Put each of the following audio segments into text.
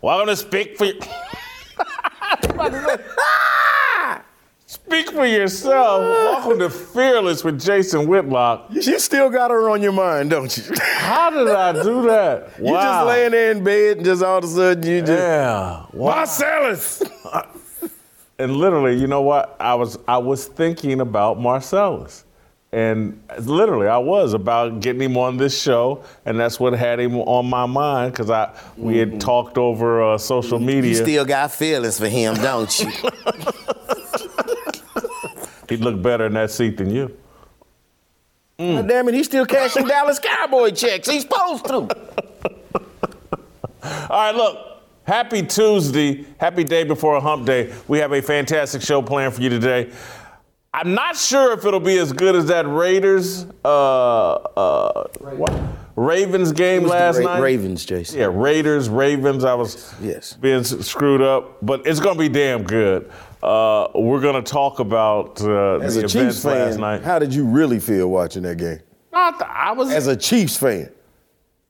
Welcome to Speak for You. Speak for yourself. Welcome to Fearless with Jason Whitlock. You still got her on your mind, don't you? How did I do that? Wow. You just laying there in bed and just all of a sudden you just... Yeah. Wow. Marcellus! And literally, you know what? I was thinking about Marcellus. And literally, I was about getting him on this show, and that's what had him on my mind, because we had talked over social media. You still got feelings for him, don't you? He'd look better in that seat than you. Mm. God damn it, he's still cashing Dallas Cowboy checks. He's supposed to. All right, look. Happy Tuesday. Happy day before a hump day. We have a fantastic show planned for you today. I'm not sure if it'll be as good as that Ravens game last night. Ravens, Jason. Yeah, Ravens. I was being screwed up, but it's going to be damn good. We're going to talk about the events Chiefs fan, last night. How did you really feel watching that game? As a Chiefs fan.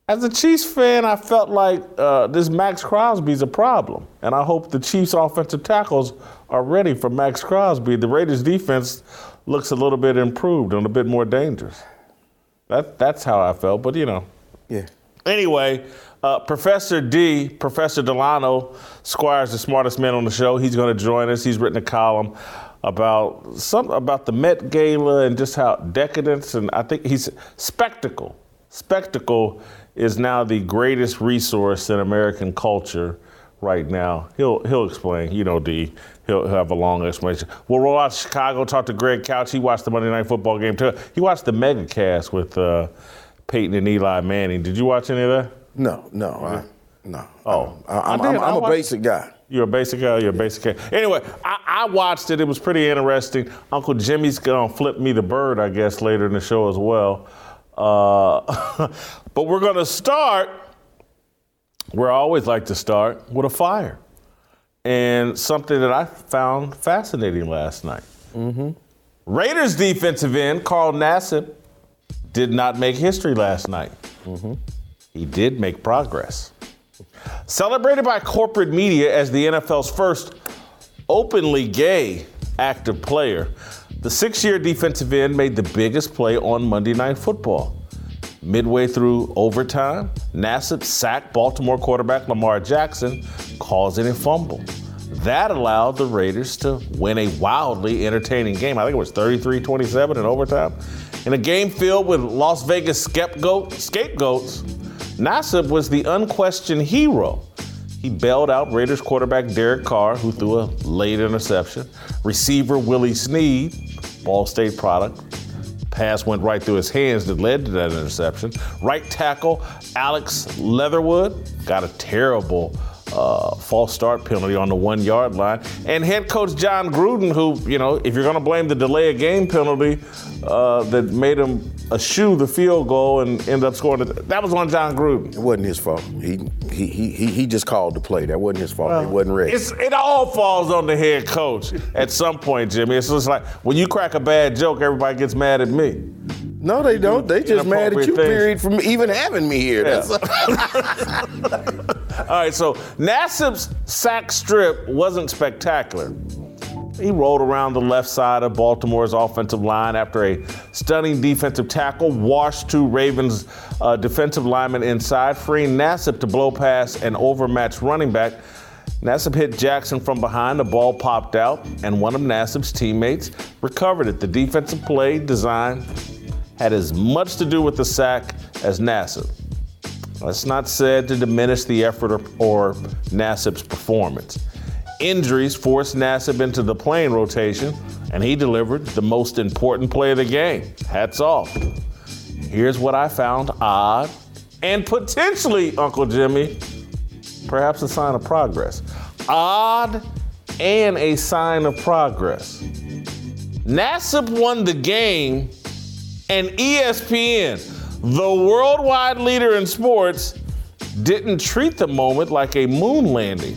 As a Chiefs fan, I felt like this Max Crosby's a problem, and I hope the Chiefs' offensive tackles are ready for Max Crosby. The Raiders' defense looks a little bit improved and a bit more dangerous. That's how I felt, but you know. Yeah. Anyway, Professor Delano Squires, the smartest man on the show, he's going to join us. He's written a column about the Met Gala and just how decadence, and I think he's spectacle. Spectacle is now the greatest resource in American culture right now. He'll explain. You know, D. He'll have a long explanation. We'll roll out to Chicago, talk to Greg Couch. He watched the Monday Night Football game too. He watched the Megacast with Peyton and Eli Manning. Did you watch any of that? No. Oh, I'm a basic guy. You're a basic guy. You're a basic guy. Anyway, I watched it. It was pretty interesting. Uncle Jimmy's gonna flip me the bird, I guess, later in the show as well. But we're going to start where I always like to start, with a fire. And something that I found fascinating last night. Mm-hmm. Raiders defensive end, Carl Nassib, did not make history last night. Mm-hmm. He did make progress. Celebrated by corporate media as the NFL's first openly gay active player, the 6-year defensive end made the biggest play on Monday Night Football. Midway through overtime, Nassib sacked Baltimore quarterback Lamar Jackson, causing a fumble. That allowed the Raiders to win a wildly entertaining game. I think it was 33-27 in overtime. In a game filled with Las Vegas scapegoats, Nassib was the unquestioned hero. He bailed out Raiders quarterback Derek Carr, who threw a late interception. Receiver Willie Snead, Ball State product. Pass went right through his hands that led to that interception. Right tackle Alex Leatherwood got a terrible false start penalty on the 1-yard line. And head coach John Gruden, who, you know, if you're going to blame the delay of game penalty that made him eschew the field goal and end up scoring, that was on John Gruden. It wasn't his fault. He just called the play. That wasn't his fault. Well, it wasn't ready. It all falls on the head coach at some point, Jimmy. It's just like when you crack a bad joke, everybody gets mad at me. No, they don't. They just mad at you, period, from even having me here. Yeah. All right, so Nassib's sack strip wasn't spectacular. He rolled around the left side of Baltimore's offensive line after a stunning defensive tackle washed two Ravens defensive linemen inside, freeing Nassib to blow past an overmatched running back. Nassib hit Jackson from behind, the ball popped out, and one of Nassib's teammates recovered it. The defensive play design had as much to do with the sack as Nassib. That's not said to diminish the effort or Nassib's performance. Injuries forced Nassib into the playing rotation, and he delivered the most important play of the game. Hats off. Here's what I found odd and potentially, Uncle Jimmy, perhaps a sign of progress. Odd and a sign of progress. Nassib won the game, and ESPN, the worldwide leader in sports, didn't treat the moment like a moon landing,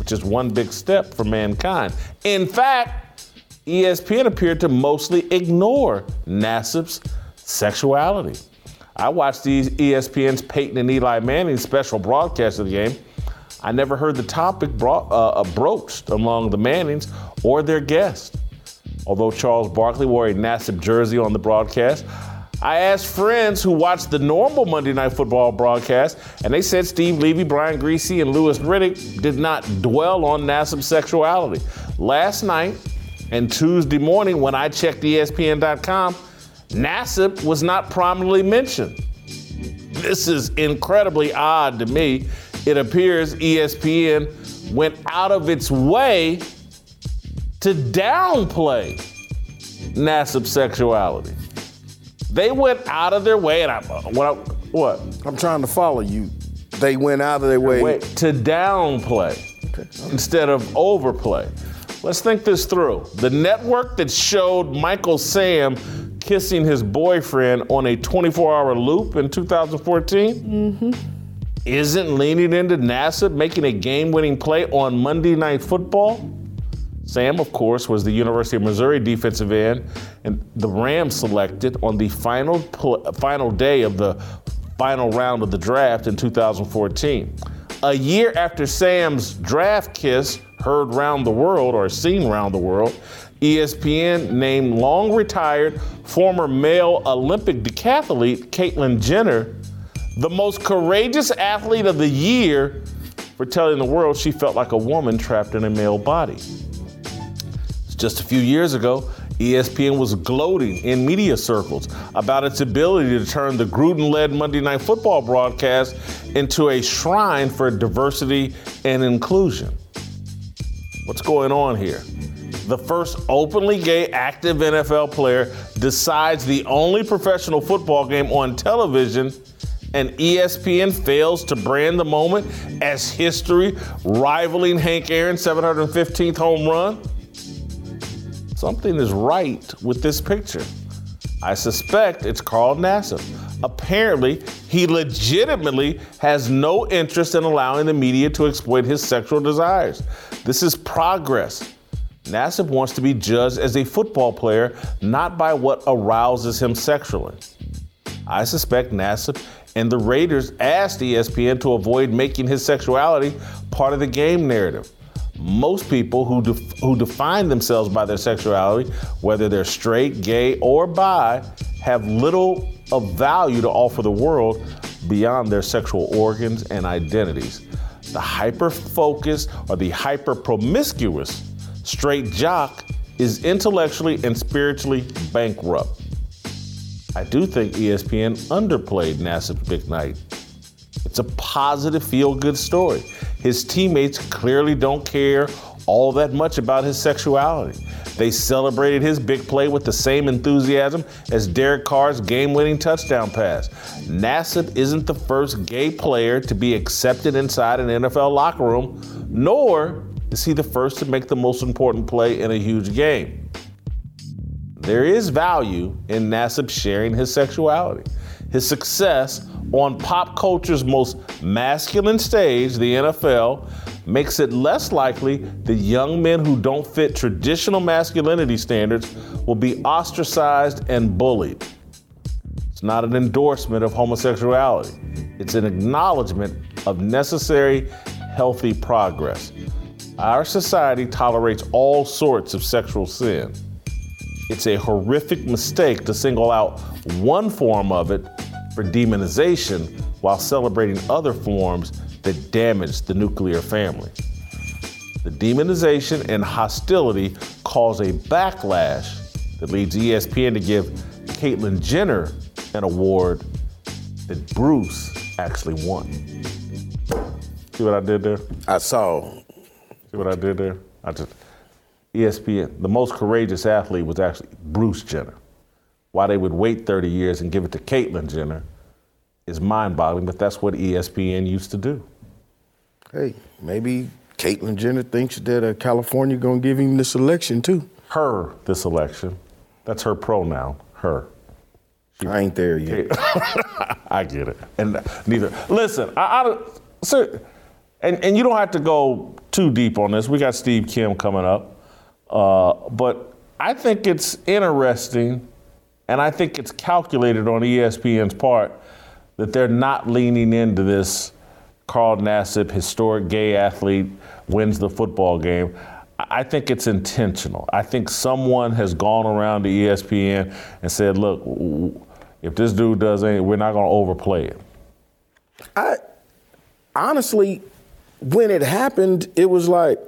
which is one big step for mankind. In fact, ESPN appeared to mostly ignore Nassib's sexuality. I watched ESPN's Peyton and Eli Manning special broadcast of the game. I never heard the topic broached among the Mannings or their guests. Although Charles Barkley wore a Nassib jersey on the broadcast, I asked friends who watched the normal Monday Night Football broadcast, and they said Steve Levy, Brian Griese, and Louis Riddick did not dwell on Nassib's sexuality. Last night and Tuesday morning when I checked ESPN.com, Nassib was not prominently mentioned. This is incredibly odd to me. It appears ESPN went out of its way to downplay Nassib's sexuality. They went out of their way, and what? I'm trying to follow you. They went out of their way to downplay instead of overplay. Let's think this through. The network that showed Michael Sam kissing his boyfriend on a 24-hour loop in 2014 isn't leaning into Nassib making a game-winning play on Monday Night Football. Sam, of course, was the University of Missouri defensive end, and the Rams selected on the final day of the final round of the draft in 2014. A year after Sam's draft kiss heard round the world, or seen round the world, ESPN named long-retired former male Olympic decathlete Caitlyn Jenner the most courageous athlete of the year for telling the world she felt like a woman trapped in a male body. Just a few years ago, ESPN was gloating in media circles about its ability to turn the Gruden-led Monday Night Football broadcast into a shrine for diversity and inclusion. What's going on here? The first openly gay active NFL player decides the only professional football game on television, and ESPN fails to brand the moment as history, rivaling Hank Aaron's 715th home run? Something is right with this picture. I suspect it's Carl Nassib. Apparently, he legitimately has no interest in allowing the media to exploit his sexual desires. This is progress. Nassib wants to be judged as a football player, not by what arouses him sexually. I suspect Nassib and the Raiders asked ESPN to avoid making his sexuality part of the game narrative. Most people who define themselves by their sexuality, whether they're straight, gay, or bi, have little of value to offer the world beyond their sexual organs and identities. The hyper-focused or the hyper-promiscuous straight jock is intellectually and spiritually bankrupt. I do think ESPN underplayed Nassib's big night. It's a positive, feel-good story. His teammates clearly don't care all that much about his sexuality. They celebrated his big play with the same enthusiasm as Derek Carr's game-winning touchdown pass. Nassib isn't the first gay player to be accepted inside an NFL locker room, nor is he the first to make the most important play in a huge game. There is value in Nassib sharing his sexuality. His success on pop culture's most masculine stage, the NFL, makes it less likely that young men who don't fit traditional masculinity standards will be ostracized and bullied. It's not an endorsement of homosexuality. It's an acknowledgement of necessary, healthy progress. Our society tolerates all sorts of sexual sin. It's a horrific mistake to single out one form of it for demonization while celebrating other forms that damage the nuclear family. The demonization and hostility cause a backlash that leads ESPN to give Caitlyn Jenner an award that Bruce actually won. See what I did there? I saw. See what I did there? ESPN, the most courageous athlete was actually Bruce Jenner. Why they would wait 30 years and give it to Caitlyn Jenner is mind-boggling, but that's what ESPN used to do. Hey, maybe Caitlyn Jenner thinks that California going to give him this election, too. Her this election. That's her pronoun, her. I ain't there yet. I get it. And neither. Listen, sir, and you don't have to go too deep on this. We got Steve Kim coming up. But I think it's interesting, and I think it's calculated on ESPN's part that they're not leaning into this Carl Nassib, historic gay athlete, wins the football game. I think it's intentional. I think someone has gone around to ESPN and said, look, if this dude does anything, we're not going to overplay it. Honestly, when it happened, it was like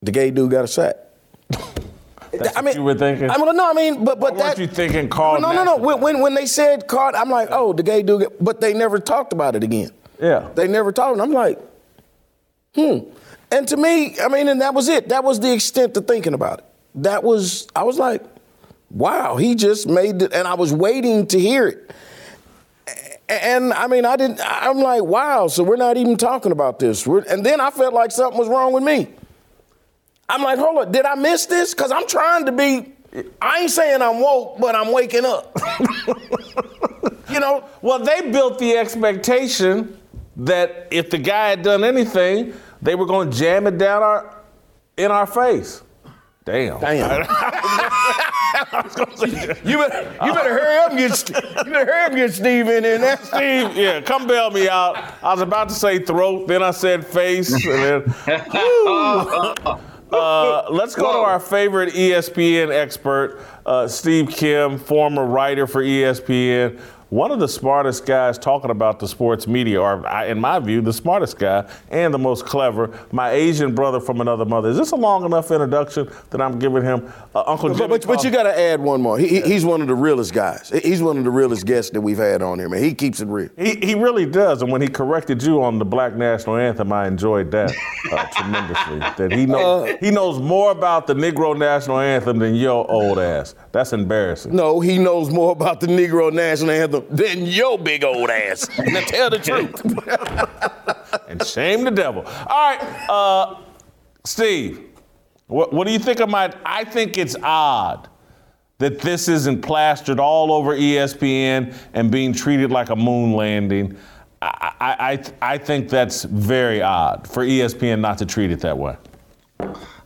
the gay dude got a sack. That's what you were thinking? But that. What you thinking, Carl? No. When they said Carl, I'm like, oh, the gay dude. But they never talked about it again. Yeah. They never talked. I'm like, And to me, and that was it. That was the extent of thinking about it. I was like, wow, he just made it. And I was waiting to hear it. And I'm like, wow, so we're not even talking about this. And then I felt like something was wrong with me. I'm like, hold on, did I miss this? Because I'm trying to be, I ain't saying I'm woke, but I'm waking up. Well, they built the expectation that if the guy had done anything, they were going to jam it down in our face. Damn. You better hurry up and get Steve in there now. Steve, yeah, come bail me out. I was about to say throat, then I said face, and then. Let's go to our favorite ESPN expert, Steve Kim, former writer for ESPN. One of the smartest guys talking about the sports media, in my view, the smartest guy and the most clever. My Asian brother from another mother. Is this a long enough introduction that I'm giving him? Uncle Jimmy. But you got to add one more. He's one of the realest guys. He's one of the realest guests that we've had on here, man. He keeps it real. He really does. And when he corrected you on the Black National Anthem, I enjoyed that tremendously. That he knows more about the Negro National Anthem than your old ass. That's embarrassing. No, he knows more about the Negro National Anthem than your big old ass. Now tell the truth. And shame the devil. All right, Steve, what do you think of I think it's odd that this isn't plastered all over ESPN and being treated like a moon landing. I think that's very odd for ESPN not to treat it that way.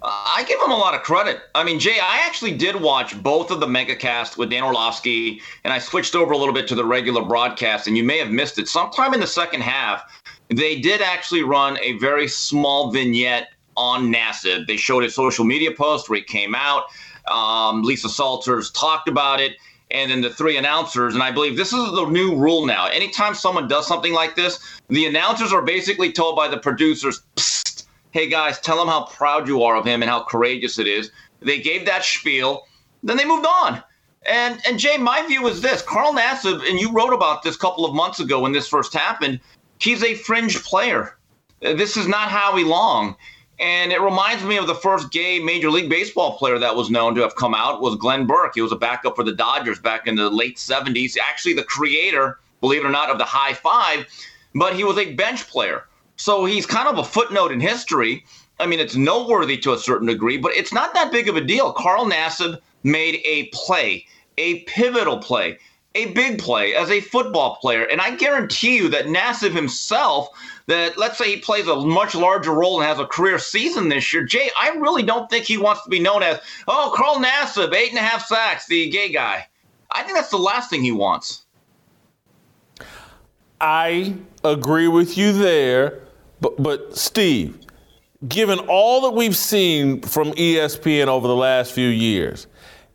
I give him a lot of credit. Jay, I actually did watch both of the Megacast with Dan Orlovsky, and I switched over a little bit to the regular broadcast, and you may have missed it. Sometime in the second half, they did actually run a very small vignette on Nassib. They showed a social media post where he came out. Lisa Salters talked about it, and then the three announcers, and I believe this is the new rule now. Anytime someone does something like this, the announcers are basically told by the producers, hey, guys, tell him how proud you are of him and how courageous it is. They gave that spiel. Then they moved on. And Jay, my view is this. Carl Nassib, and you wrote about this a couple of months ago when this first happened, he's a fringe player. This is not how he long. And it reminds me of the first gay Major League Baseball player that was known to have come out was Glenn Burke. He was a backup for the Dodgers back in the late 70s. Actually, the creator, believe it or not, of the high five. But he was a bench player. So he's kind of a footnote in history. It's noteworthy to a certain degree, but it's not that big of a deal. Carl Nassib made a play, a pivotal play, a big play as a football player. And I guarantee you that Nassib himself, that let's say he plays a much larger role and has a career season this year, Jay, I really don't think he wants to be known as, oh, Carl Nassib, 8.5 sacks, the gay guy. I think that's the last thing he wants. I agree with you there. But Steve, given all that we've seen from ESPN over the last few years,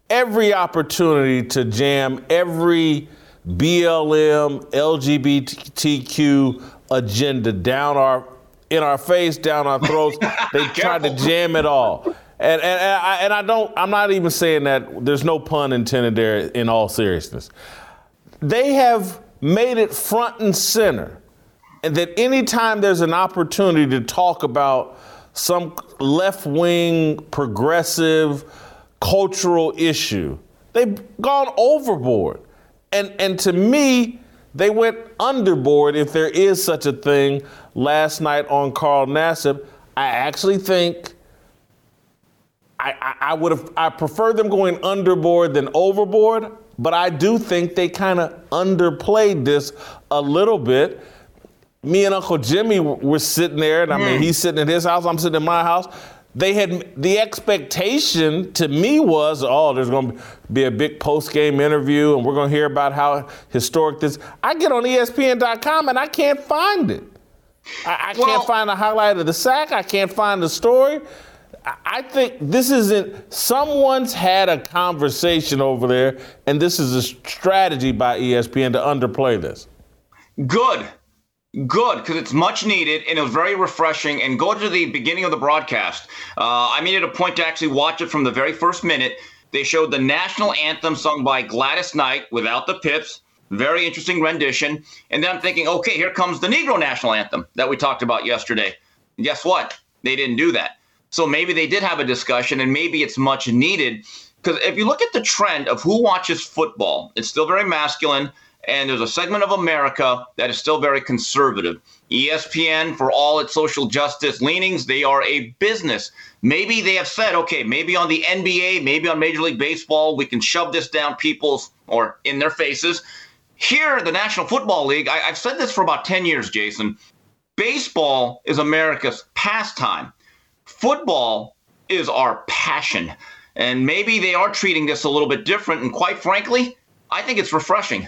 every opportunity to jam every BLM, LGBTQ agenda in our face, down our throats, they tried to jam it all. I'm not even saying that, there's no pun intended there in all seriousness. They have made it front and center, and that anytime there's an opportunity to talk about some left-wing, progressive, cultural issue, they've gone overboard. And to me, they went underboard, if there is such a thing, last night on Carl Nassib. I actually think I prefer them going underboard than overboard, but I do think they kind of underplayed this a little bit. Me and Uncle Jimmy were sitting there, and I mean, he's sitting in his house, I'm sitting in my house. They had, the expectation to me was, oh, there's going to be a big post-game interview, and we're going to hear about how historic this. I get on ESPN.com, and I can't find it. I can't find the highlight of the sack. I can't find the story. I think this isn't, someone's had a conversation over there, and this is a strategy by ESPN to underplay this. Good, because it's much needed, and it was very refreshing. And go to the beginning of the broadcast. I made it a point to actually watch it from the very first minute. They showed the national anthem sung by Gladys Knight without the Pips. Very interesting rendition. And then I'm thinking, okay, here comes the Negro national anthem that we talked about yesterday. And guess what? They didn't do that. So maybe they did have a discussion, and maybe it's much needed. Because if you look at the trend of who watches football, it's still very masculine. And there's a segment of America that is still very conservative. ESPN, for all its social justice leanings, they are a business. Maybe they have said, okay, maybe on the NBA, maybe on Major League Baseball, we can shove this down people's or in their faces. Here, the National Football League, I've said this for about 10 years, Jason. Baseball is America's pastime. Football is our passion. And maybe they are treating this a little bit different. And quite frankly, I think it's refreshing.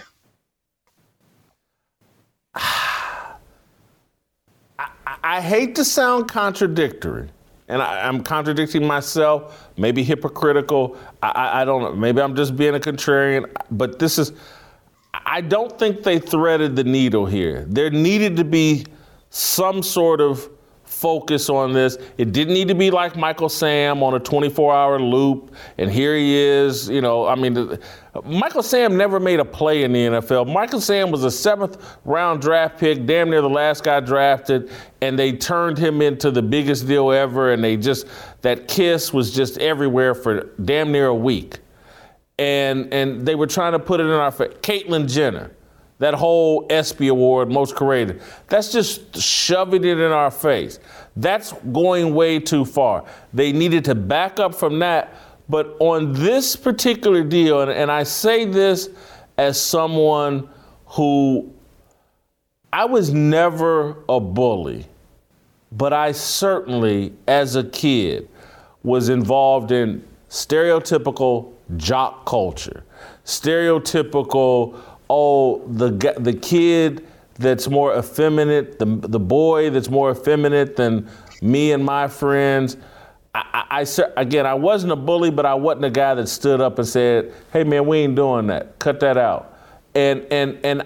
I hate to sound contradictory, and I'm contradicting myself, maybe hypocritical. I don't know. Maybe I'm just being a contrarian. But this is, I don't think they threaded the needle here. There needed to be some sort of focus on this. It didn't need to be like Michael Sam on a 24-hour loop, and here he is. You know, I mean, Michael Sam never made a play in the NFL. Michael Sam was a 7th-round draft pick, damn near the last guy drafted, and they turned him into the biggest deal ever, and they just, that kiss was just everywhere for damn near a week. And they were trying to put it in our face. Caitlyn Jenner, that whole ESPY award, most creative, that's just shoving it in our face. That's going way too far. They needed to back up from that. But on this particular deal, and I say this as someone who, I was never a bully, but I certainly, as a kid, was involved in stereotypical jock culture, stereotypical, oh, the kid that's more effeminate, the boy that's more effeminate than me and my friends. Again, I wasn't a bully, but I wasn't a guy that stood up and said, hey, man, we ain't doing that. Cut that out. And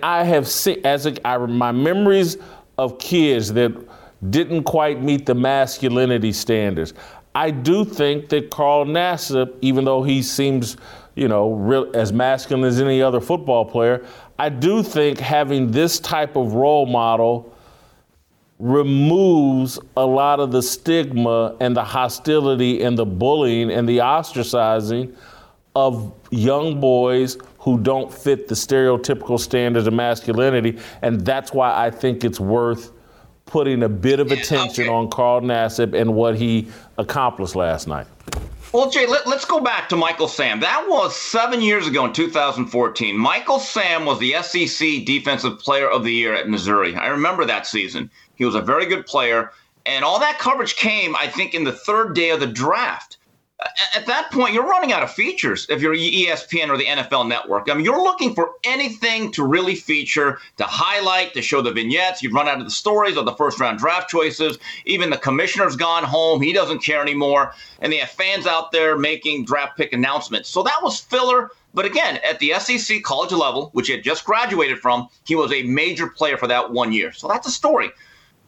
I have seen, my memories of kids that didn't quite meet the masculinity standards. I do think that Carl Nassib, even though he seems, you know, real, as masculine as any other football player, I do think having this type of role model removes a lot of the stigma and the hostility and the bullying and the ostracizing of young boys who don't fit the stereotypical standards of masculinity. And that's why I think it's worth putting a bit of attention on Carl Nassib and what he accomplished last night. Well, Jay, let's go back to Michael Sam. That was 7 years ago in 2014. Michael Sam was the SEC Defensive Player of the Year at Missouri. I remember that season. He was a very good player. And all that coverage came, I think, in the third day of the draft. At that point, you're running out of features if you're ESPN or the NFL Network. I mean, you're looking for anything to really feature, to highlight, to show the vignettes. You've run out of the stories of the first-round draft choices. Even the commissioner's gone home. He doesn't care anymore. And they have fans out there making draft pick announcements. So that was filler. But again, at the SEC college level, which he had just graduated from, he was a major player for that 1 year. So that's a story.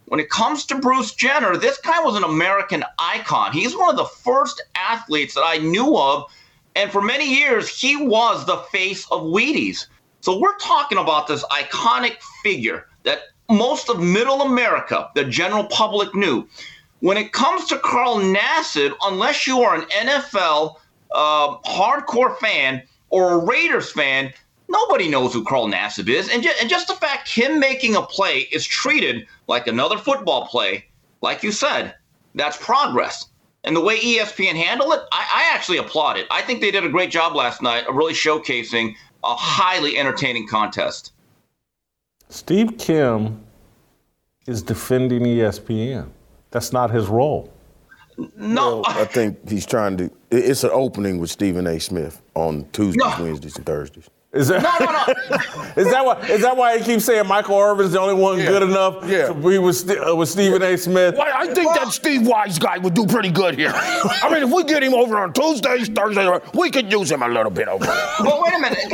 When it comes to Bruce Jenner, this guy was an American icon. He's one of the first athletes that I knew of. And for many years, he was the face of Wheaties. So we're talking about this iconic figure that most of middle America, the general public, knew. When it comes to Carl Nassib, unless you are an NFL hardcore fan or a Raiders fan, nobody knows who Carl Nassib is. And just the fact him making a play is treated like another football play, like you said, that's progress. And the way ESPN handled it, I actually applaud it. I think they did a great job last night of really showcasing a highly entertaining contest. Steve Kim is defending ESPN. That's not his role. No. Well, I think he's trying to – it's an opening with Stephen A. Smith on Tuesdays, Wednesdays, and Thursdays. Is that, no. Is that why he keeps saying Michael Irvin's the only one good enough to be with Stephen A. Smith? Well, I think that Steve Wise guy would do pretty good here. I mean, if we get him over on Tuesdays, Thursdays, we could use him a little bit over there. Well, wait a minute.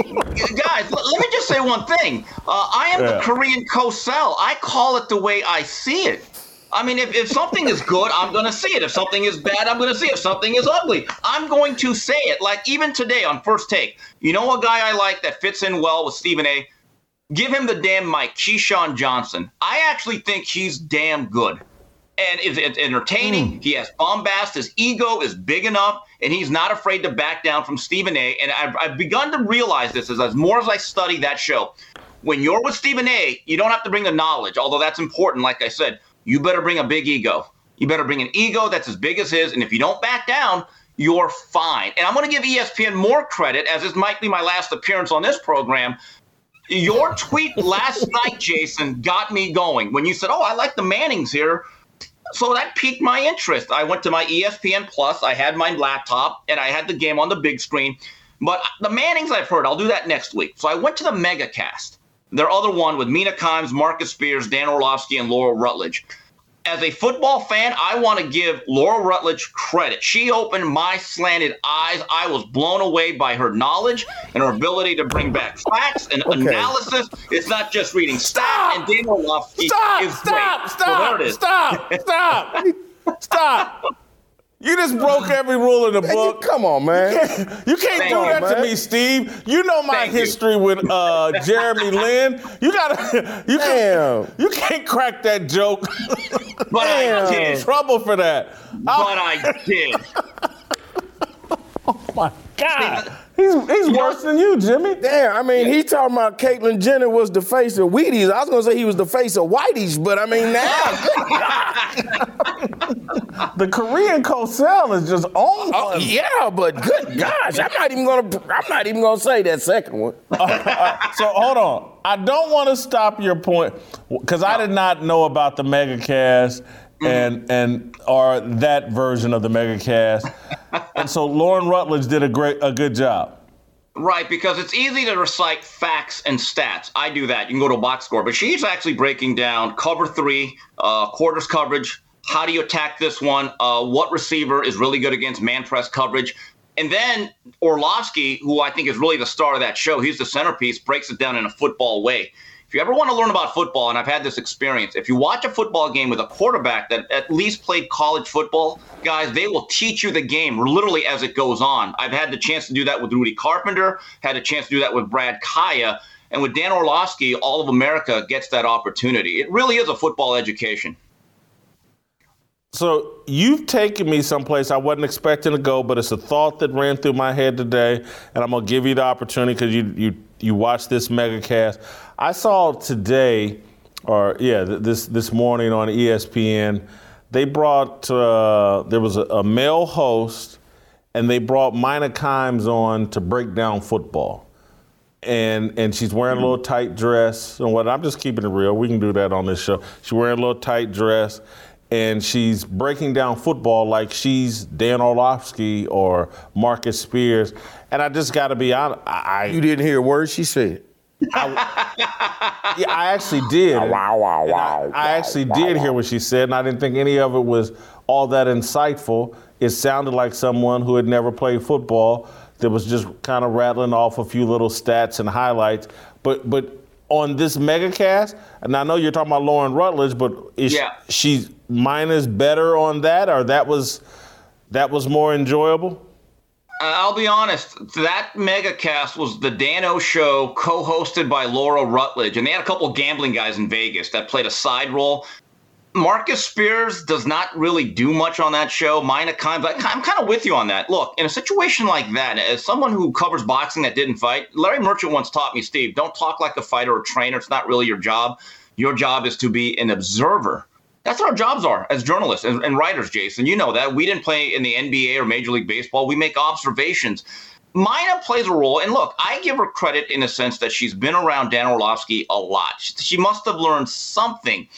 Guys, let me just say one thing. I am the Korean Cosell. I call it the way I see it. I mean, if something is good, I'm going to see it. If something is bad, I'm going to see it. If something is ugly, I'm going to say it. Like even today on First Take, you know a guy I like that fits in well with Stephen A.? Give him the damn mic, Keyshawn Johnson. I actually think he's damn good. And it's entertaining. He has bombast. His ego is big enough, and he's not afraid to back down from Stephen A. And I've begun to realize this as more as I study that show. When you're with Stephen A., you don't have to bring the knowledge, although that's important, like I said. You better bring a big ego. You better bring an ego that's as big as his. And if you don't back down, you're fine. And I'm going to give ESPN more credit, as this might be my last appearance on this program. Your tweet last night, Jason, got me going. When you said, I like the Mannings here. So that piqued my interest. I went to my ESPN Plus. I had my laptop, and I had the game on the big screen. But the Mannings I've heard. I'll do that next week. So I went to the Megacast. Their other one with Mina Kimes, Marcus Spears, Dan Orlovsky, and Laura Rutledge. As a football fan, I want to give Laura Rutledge credit. She opened my slanted eyes. I was blown away by her knowledge and her ability to bring back facts and analysis. It's not just reading stats. And Dan Orlovsky is great. Stop. You just broke every rule in the book. Come on, man. You can't do that to me, Steve. You know my history with Jeremy Lin. You can't crack that joke. But I did. I'm in trouble for that. I did. Oh my God. Steve, he's worse than you, Jimmy. Damn, I mean, he's talking about Caitlyn Jenner was the face of Wheaties. I was going to say he was the face of Whiteys, but I mean, now. The Korean Cosell is just on one. Yeah, but good gosh, I'm not even going to say that second one. So hold on. I don't want to stop your point because I did not know about the Megacast and that version of the Megacast. And so Lauren Rutledge did a good job. Right, because it's easy to recite facts and stats. I do that. You can go to a box score. But she's actually breaking down cover three, quarters coverage, how do you attack this one, what receiver is really good against man press coverage. And then Orlovsky, who I think is really the star of that show, he's the centerpiece, breaks it down in a football way. If you ever want to learn about football, and I've had this experience, if you watch a football game with a quarterback that at least played college football, guys, they will teach you the game literally as it goes on. I've had the chance to do that with Rudy Carpenter, had a chance to do that with Brad Kaya, and with Dan Orlovsky, all of America gets that opportunity. It really is a football education. So you've taken me someplace I wasn't expecting to go, but it's a thought that ran through my head today, and I'm going to give you the opportunity because you watch this Megacast. I saw today, this morning on ESPN, they brought there was a male host, and they brought Mina Kimes on to break down football, and she's wearing a little tight dress and what. I'm just keeping it real. We can do that on this show. She's wearing a little tight dress, and she's breaking down football like she's Dan Orlovsky or Marcus Spears. And I just got to be honest, you didn't hear a word she said. I actually did. I actually did hear what she said, and I didn't think any of it was all that insightful. It sounded like someone who had never played football that was just kind of rattling off a few little stats and highlights. But on this Megacast, and I know you're talking about Lauren Rutledge, but is she minus better on that, or that was more enjoyable? I'll be honest, that Megacast was the Dano show co-hosted by Laura Rutledge, and they had a couple of gambling guys in Vegas that played a side role. Marcus Spears does not really do much on that show. Mina Kimes, I'm kind of with you on that. Look, in a situation like that, as someone who covers boxing that didn't fight, Larry Merchant once taught me, Steve, don't talk like a fighter or trainer. It's not really your job. Your job is to be an observer. That's what our jobs are as journalists and writers, Jason. You know that. We didn't play in the NBA or Major League Baseball. We make observations. Mina plays a role. And look, I give her credit in a sense that she's been around Dan Orlovsky a lot. She must have learned something.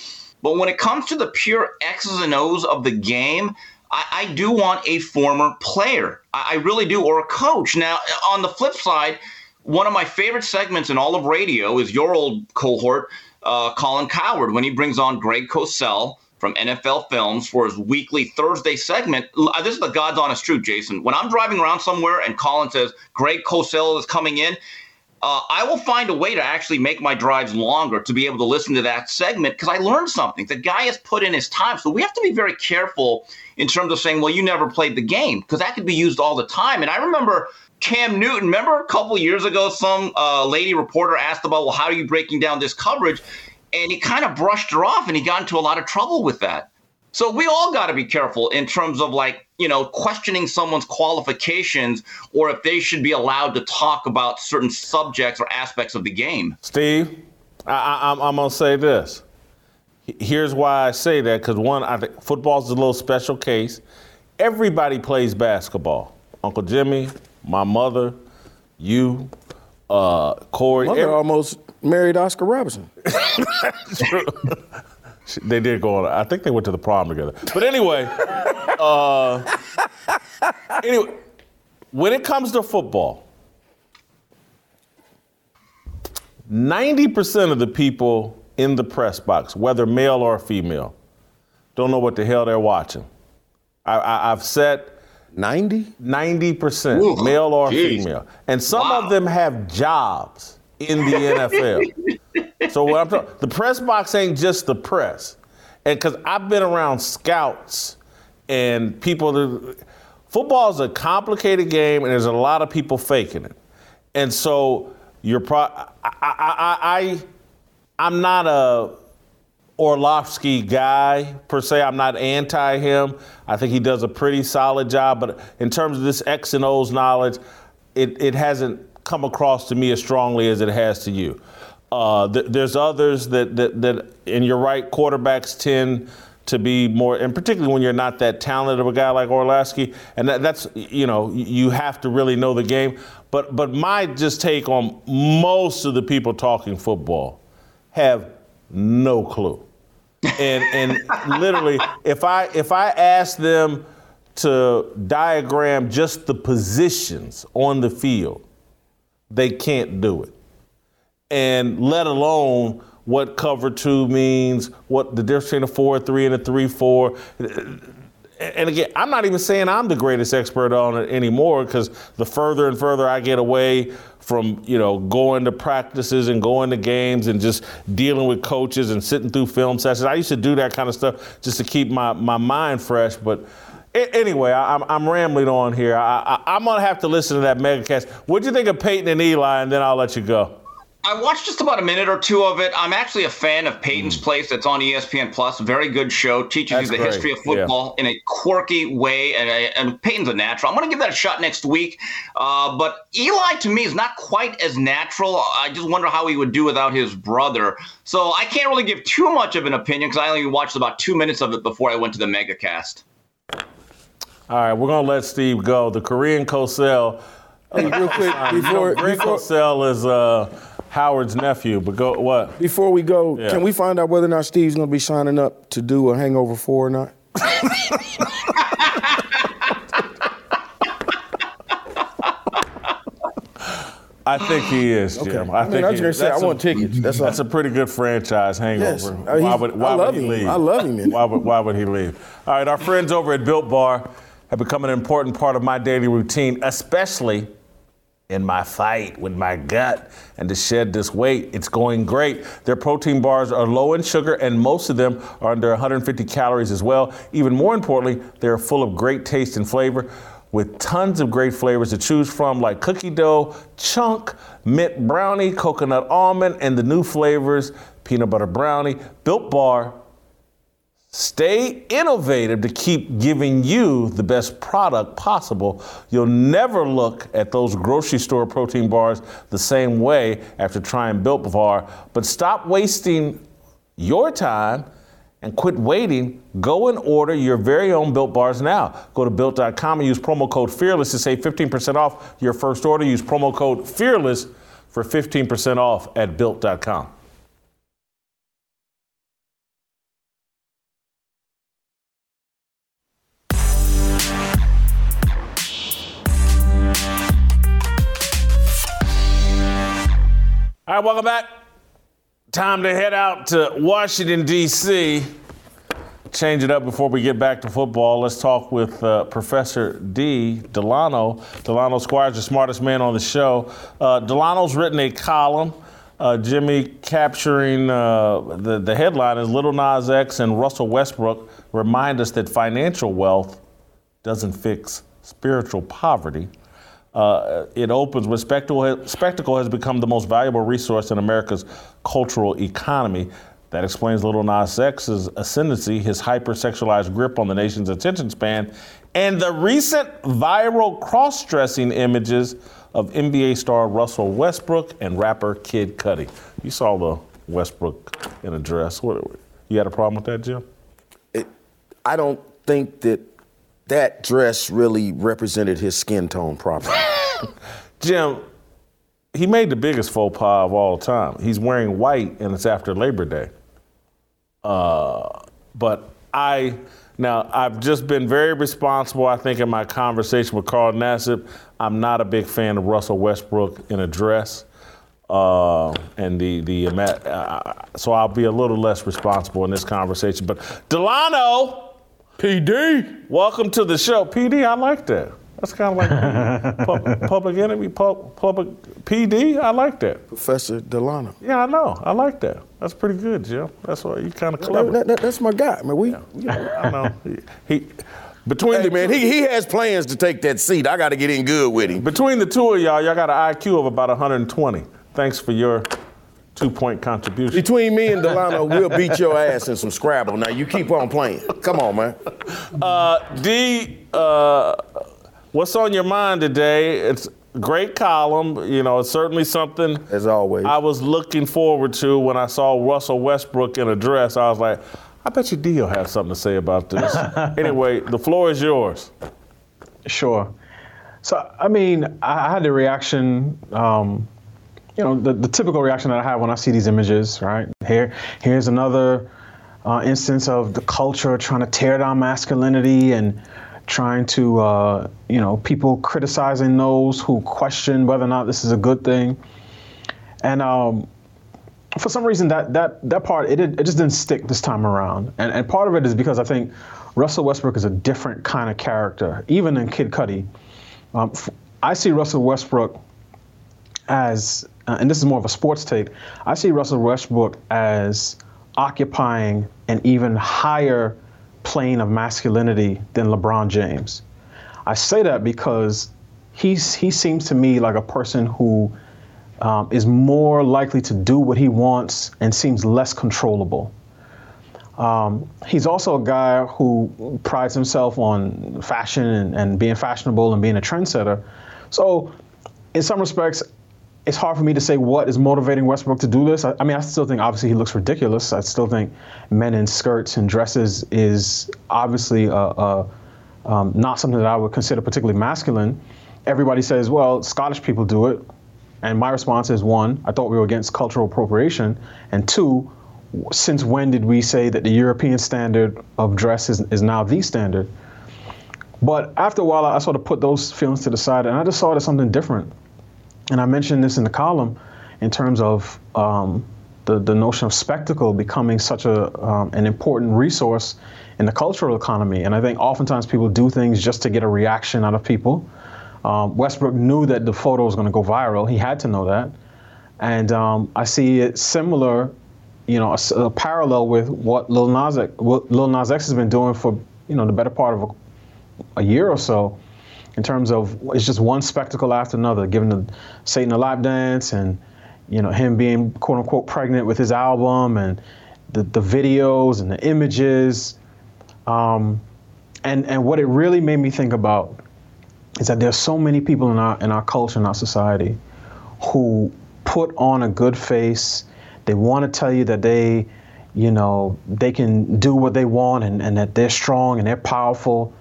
But when it comes to the pure X's and O's of the game, I do want a former player. I really do, or a coach. Now, on the flip side, one of my favorite segments in all of radio is your old cohort, Colin Cowherd, when he brings on Greg Cosell from NFL Films for his weekly Thursday segment. This is the God's honest truth, Jason. When I'm driving around somewhere and Colin says Greg Cosell is coming in, I will find a way to actually make my drives longer to be able to listen to that segment because I learned something. The guy has put in his time. So we have to be very careful in terms of saying, well, you never played the game, because that could be used all the time. And I remember Cam Newton, remember a couple years ago, some lady reporter asked about, well, how are you breaking down this coverage? And he kind of brushed her off and he got into a lot of trouble with that. So we all got to be careful in terms of, like, you know, questioning someone's qualifications or if they should be allowed to talk about certain subjects or aspects of the game. Steve, I'm going to say this. Here's why I say that, because, one, I think football's a little special case. Everybody plays basketball. Uncle Jimmy, my mother, you, Corey. Mother almost married Oscar Robertson. True. They did go on. I think they went to the prom together. But anyway, anyway, when it comes to football, 90% of the people in the press box, whether male or female, don't know what the hell they're watching. I've said 90%, ooh, male or female. And some of them have jobs in the NFL. So what I'm talking, the press box ain't just the press. And because I've been around scouts and people that, football is a complicated game and there's a lot of people faking it. And so you're I'm not a Orlovsky guy per se. I'm not anti him. I think he does a pretty solid job, but in terms of this X and O's knowledge, it hasn't come across to me as strongly as it has to you. There's others that, and you're right, quarterbacks tend to be more, and particularly when you're not that talented of a guy like Orlovsky, and that's, you know, you have to really know the game. But my just take on most of the people talking football have no clue. And literally, if I ask them to diagram just the positions on the field, they can't do it. And let alone what cover two means, what the difference between a 4-3 and a 3-4. And again, I'm not even saying I'm the greatest expert on it anymore, because the further and further I get away from, you know, going to practices and going to games and just dealing with coaches and sitting through film sessions. I used to do that kind of stuff just to keep my mind fresh. But anyway, I'm rambling on here. I'm going to have to listen to that Megacast. What'd you think of Peyton and Eli? And then I'll let you go. I watched just about a minute or two of it. I'm actually a fan of Peyton's Place. That's on ESPN Plus. Very good show. Teaches you the history of football in a quirky way, and Peyton's a natural. I'm going to give that a shot next week. But Eli, to me, is not quite as natural. I just wonder how he would do without his brother. So I can't really give too much of an opinion because I only watched about 2 minutes of it before I went to the Megacast. All right, we're going to let Steve go. The Korean Cosell. Real quick, Greg Cosell is... Howard's nephew, but go what? Before we go, Can we find out whether or not Steve's going to be signing up to do a Hangover 4 or not? I think he is, Jim. Okay. I want tickets. That's a pretty good franchise, Hangover. Yes. Why would he leave? I love him. Why would he leave? All right, our friends over at Built Bar have become an important part of my daily routine, especially in my fight with my gut and to shed this weight. It's going great. Their protein bars are low in sugar and most of them are under 150 calories as well. Even more importantly, they're full of great taste and flavor. with tons of great flavors to choose from, like cookie dough, chunk, mint brownie, coconut almond, and the new flavors, peanut butter brownie, Built Bar. Stay innovative to keep giving you the best product possible. You'll never look at those grocery store protein bars the same way after trying Built Bar. But stop wasting your time and quit waiting. Go and order your very own Built Bars now. Go to Built.com and use promo code FEARLESS to save 15% off your first order. Use promo code FEARLESS for 15% off at Built.com. All right, welcome back. Time to head out to Washington, D.C. Change it up before we get back to football. Let's talk with Professor Delano Squires, the smartest man on the show. Delano's written a column, Jimmy, capturing the headline is Lil Nas X and Russell Westbrook remind us that financial wealth doesn't fix spiritual poverty. It opens with spectacle has become the most valuable resource in America's cultural economy. That explains Lil Nas X's ascendancy, his hypersexualized grip on the nation's attention span, and the recent viral cross-dressing images of NBA star Russell Westbrook and rapper Kid Cudi. You saw the Westbrook in a dress. You had a problem with that, Jim? I don't think that dress really represented his skin tone properly. Jim, he made the biggest faux pas of all time. He's wearing white, and it's after Labor Day. But I've just been very responsible, I think, in my conversation with Carl Nassib. I'm not a big fan of Russell Westbrook in a dress. So I'll be a little less responsible in this conversation. But Delano! PD, welcome to the show. PD, I like that. That's kind of like public enemy, public PD, I like that. Professor Delano. Yeah, I know. I like that. That's pretty good, Jim. That's why you kind of clever. That's my guy. I mean, I know. He has plans to take that seat. I got to get in good with him. Between the two of y'all got an IQ of about 120. Thanks for your 2-point contribution. Between me and Delano, we'll beat your ass in some Scrabble. Now, you keep on playing. Come on, man. What's on your mind today? It's a great column. You know, it's certainly something, as always, I was looking forward to when I saw Russell Westbrook in a dress. I was like, I bet you D will have something to say about this. Anyway, the floor is yours. Sure. So, I mean, I had the reaction... you know, the typical reaction that I have when I see these images, right? Here's another instance of the culture trying to tear down masculinity and trying to, people criticizing those who question whether or not this is a good thing. And for some reason, that part, it just didn't stick this time around. And part of it is because I think Russell Westbrook is a different kind of character, even in Kid Cudi. I see Russell Westbrook as... and this is more of a sports take, I see Russell Westbrook as occupying an even higher plane of masculinity than LeBron James. I say that because he seems to me like a person who is more likely to do what he wants and seems less controllable. He's also a guy who prides himself on fashion and being fashionable and being a trendsetter. So in some respects, it's hard for me to say what is motivating Westbrook to do this. I mean, I still think obviously he looks ridiculous. I still think men in skirts and dresses is obviously not something that I would consider particularly masculine. Everybody says, well, Scottish people do it. And my response is, one, I thought we were against cultural appropriation. And two, since when did we say that the European standard of dress is now the standard? But after a while, I sort of put those feelings to the side and I just saw it as something different. And I mentioned this in the column in terms of the notion of spectacle becoming such an important resource in the cultural economy. And I think oftentimes people do things just to get a reaction out of people. Westbrook knew that the photo was going to go viral. He had to know that. And I see it similar, you know, a parallel with what Lil Nas X has been doing for, you know, the better part of a year or so. in terms of it's just one spectacle after another, giving the Satan a lap dance and, you know, him being quote unquote pregnant with his album and the videos and the images. And what it really made me think about is that there's so many people in our culture, in our society, who put on a good face. They want to tell you that they, you know, they can do what they want and that they're strong and they're powerful.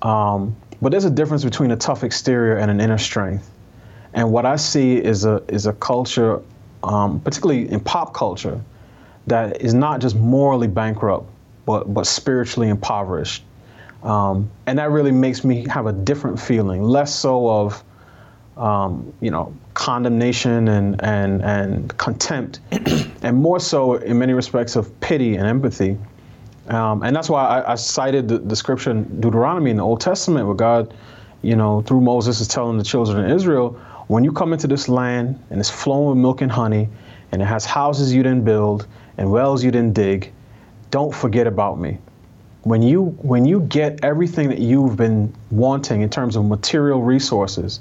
But there's a difference between a tough exterior and an inner strength. And what I see is a culture, particularly in pop culture, that is not just morally bankrupt, but spiritually impoverished. And that really makes me have a different feeling, less so of, you know, condemnation and contempt, and more so in many respects of pity and empathy. And that's why I cited the scripture in Deuteronomy in the Old Testament where God, you know, through Moses is telling the children of Israel, when you come into this land and it's flowing with milk and honey and it has houses you didn't build and wells you didn't dig, don't forget about me. When you get everything that you've been wanting in terms of material resources,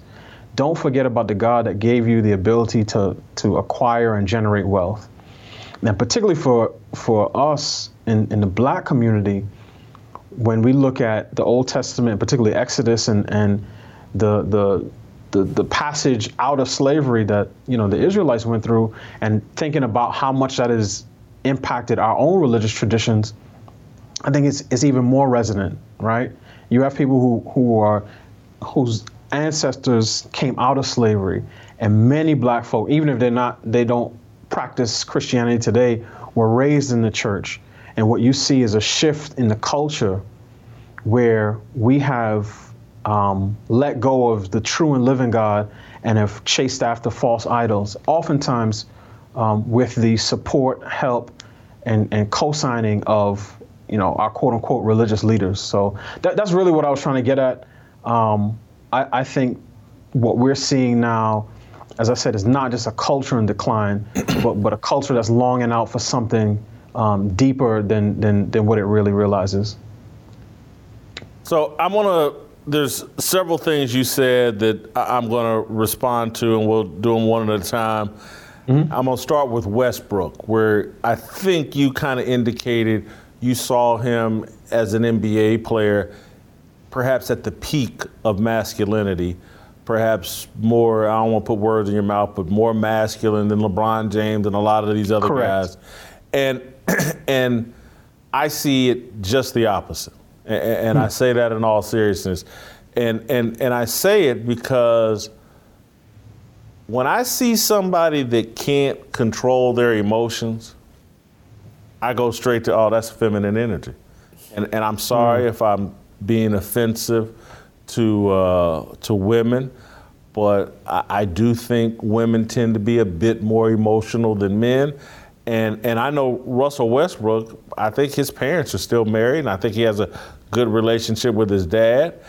don't forget about the God that gave you the ability to acquire and generate wealth. Now, particularly for us in the Black community, when we look at the Old Testament, particularly Exodus and the passage out of slavery that, you know, the Israelites went through, and thinking about how much that has impacted our own religious traditions, I think it's even more resonant, right? You have people whose ancestors came out of slavery, and many Black folk, even if they don't practice Christianity today, were raised in the church. And what you see is a shift in the culture where we have let go of the true and living God and have chased after false idols, oftentimes with the support, help, and co-signing of, you know, our quote unquote religious leaders. So that's really what I was trying to get at. I think what we're seeing now, as I said, is not just a culture in decline, but a culture that's longing out for something deeper than what it really realizes. So there's several things you said that I'm gonna respond to, and we'll do them one at a time. Mm-hmm. I'm gonna start with Westbrook, where I think you kind of indicated you saw him as an NBA player, perhaps at the peak of masculinity, perhaps more, I don't want to put words in your mouth, but more masculine than LeBron James and a lot of these other guys. And I see it just the opposite. And I say that in all seriousness. And I say it because when I see somebody that can't control their emotions, I go straight to, oh, that's feminine energy. And I'm sorry if I'm being offensive to women, but I do think women tend to be a bit more emotional than men. And I know Russell Westbrook, I think his parents are still married, and I think he has a good relationship with his dad.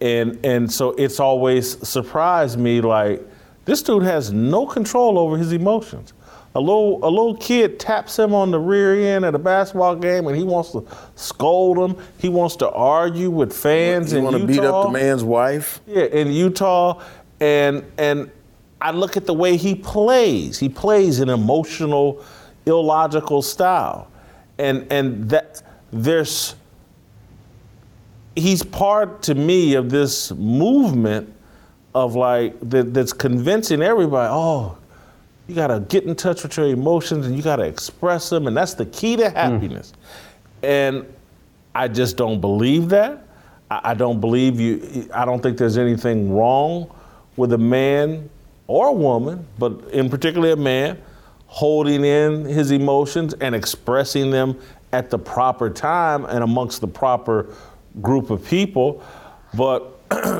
And so it's always surprised me, like, this dude has no control over his emotions. A little kid taps him on the rear end at a basketball game, and he wants to scold him. He wants to argue with fans in Utah. You want to beat up the man's wife? Yeah, in Utah. And I look at the way he plays. He plays an emotional, illogical style. And that he's part, to me, of this movement of like that's convincing everybody, oh, you gotta get in touch with your emotions and you gotta express them, and that's the key to happiness. And I just don't believe that. I don't believe you. I don't think there's anything wrong with a man or a woman, but in particular a man, holding in his emotions and expressing them at the proper time and amongst the proper group of people. But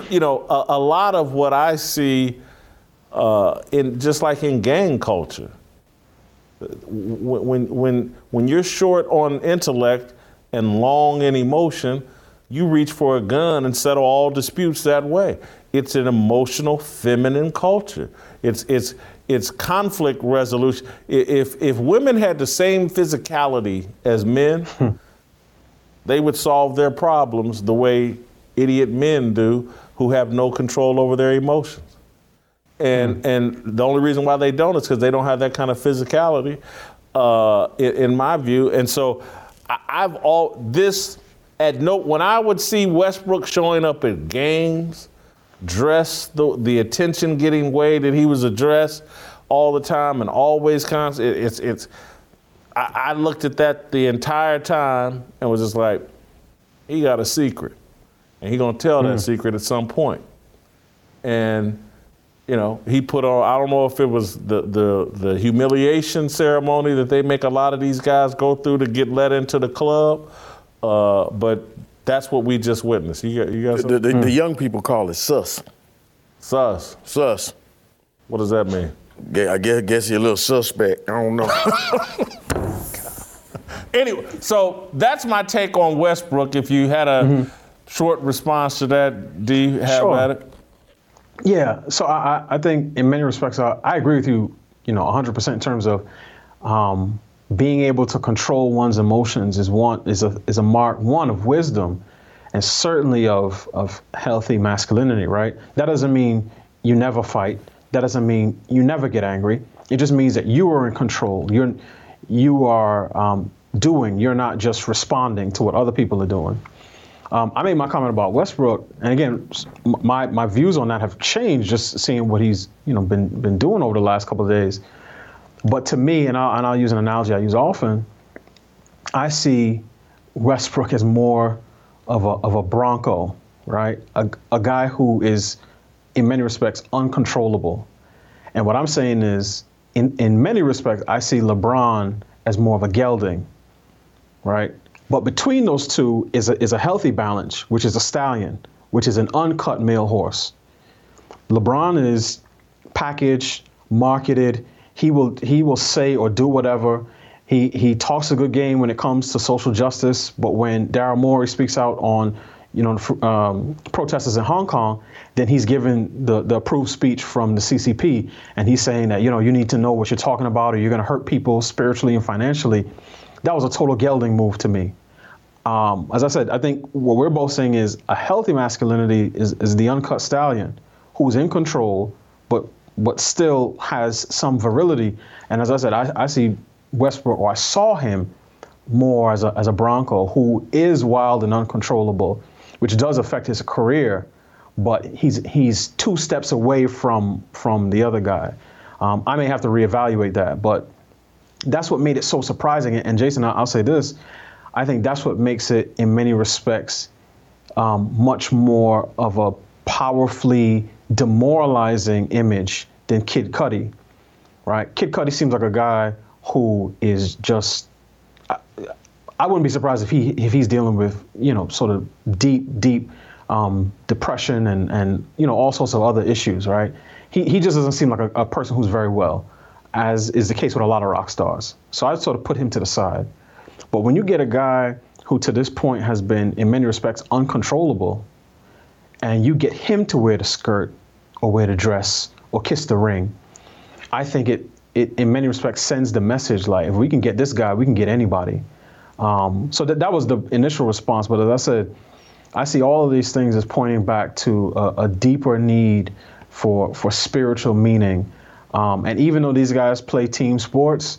you know, a lot of what I see in just like in gang culture, when you're short on intellect and long in emotion, you reach for a gun and settle all disputes that way. It's an emotional, feminine culture. It's conflict resolution. If women had the same physicality as men, they would solve their problems the way idiot men do who have no control over their emotions. And the only reason why they don't is because they don't have that kind of physicality, in my view. And so when I would see Westbrook showing up at games, dressed the attention-getting way that he was addressed all the time and always constant, I looked at that the entire time and was just like, he got a secret, and he gonna tell that secret at some point. And you know, he put on, I don't know if it was the humiliation ceremony that they make a lot of these guys go through to get let into the club, but that's what we just witnessed. You got the young people call it sus. Sus? Sus. What does that mean? I guess you're a little suspect. I don't know. Anyway, so that's my take on Westbrook. If you had a short response to that, do you have at it? Yeah, so I think in many respects, I agree with you, 100% in terms of being able to control one's emotions is a mark, one, of wisdom and certainly of healthy masculinity, right? That doesn't mean you never fight. That doesn't mean you never get angry. It just means that you are in control. You are doing, you're not just responding to what other people are doing. I made my comment about Westbrook, and again, my views on that have changed just seeing what he's been doing over the last couple of days. But to me, and I'll use an analogy I use often, I see Westbrook as more of a bronco, right? A guy who is, in many respects, uncontrollable. And what I'm saying is, in many respects, I see LeBron as more of a gelding, right? But between those two is a healthy balance, which is a stallion, which is an uncut male horse. LeBron is packaged, marketed. He will say or do whatever. He talks a good game when it comes to social justice, but when Daryl Morey speaks out on protesters in Hong Kong, then he's given the approved speech from the CCP, and he's saying that you need to know what you're talking about, or you're going to hurt people spiritually and financially. That was a total gelding move to me. As I said, I think what we're both saying is a healthy masculinity is the uncut stallion who's in control, but still has some virility. And as I said, I see Westbrook, or I saw him more as a bronco who is wild and uncontrollable, which does affect his career, but he's two steps away from the other guy. I may have to reevaluate that, but that's what made it so surprising. And Jason, I'll say this, I think that's what makes it, in many respects, much more of a powerfully demoralizing image than Kid Cudi, right? Kid Cudi seems like a guy who is just, I wouldn't be surprised if he's dealing with sort of deep depression and all sorts of other issues, right? He just doesn't seem like a person who's very well, as is the case with a lot of rock stars. So I sort of put him to the side. But when you get a guy who to this point has been in many respects uncontrollable, and you get him to wear the skirt or wear the dress or kiss the ring, I think it in many respects sends the message like, if we can get this guy, we can get anybody. So that was the initial response. But as I said, I see all of these things as pointing back to a deeper need for spiritual meaning. And even though these guys play team sports,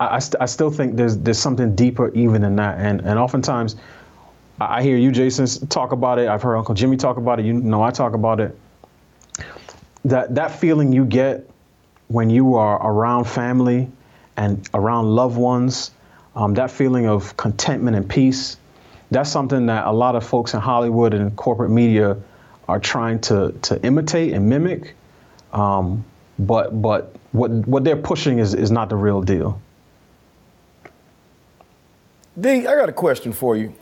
I still think there's something deeper even in that. And oftentimes, I hear you, Jason, talk about it. I've heard Uncle Jimmy talk about it. I talk about it. That feeling you get when you are around family and around loved ones, that feeling of contentment and peace, that's something that a lot of folks in Hollywood and corporate media are trying to imitate and mimic. But what they're pushing is not the real deal. D, I got a question for you.